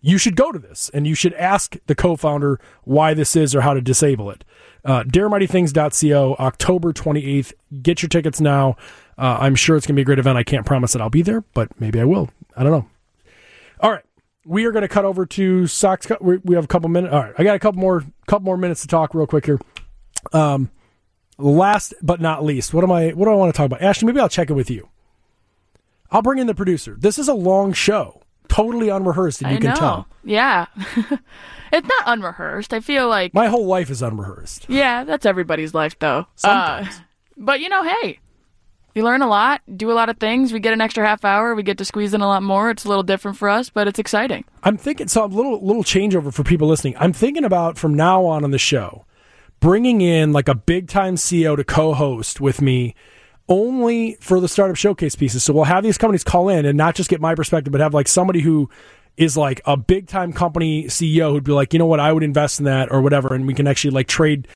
you should go to this and you should ask the co-founder why this is or how to disable it. Uh, dare mighty things dot co, October twenty-eighth. Get your tickets now. Uh, I'm sure it's going to be a great event. I can't promise that I'll be there, but maybe I will. I don't know. All right. We are going to cut over to Sox. We have a couple minutes. All right. I got a couple more couple more minutes to talk real quick here. Um, last but not least, what am I? What do I want to talk about? Ashton, maybe I'll check it with you. I'll bring in the producer. This is a long show. Totally unrehearsed, and you I can know. tell. Yeah. It's not unrehearsed. I feel like... my whole life is unrehearsed. Yeah, that's everybody's life, though. Sometimes. Uh, but, you know, hey, we learn a lot, do a lot of things. We get an extra half hour. We get to squeeze in a lot more. It's a little different for us, but it's exciting. I'm thinking... so a little, little changeover for people listening. I'm thinking about, from now on on the show, bringing in, like, a big-time C E O to co-host with me only for the startup showcase pieces. So we'll have these companies call in and not just get my perspective, but have like somebody who is like a big time company C E O who'd be like, you know what, I would invest in that or whatever. And we can actually like trade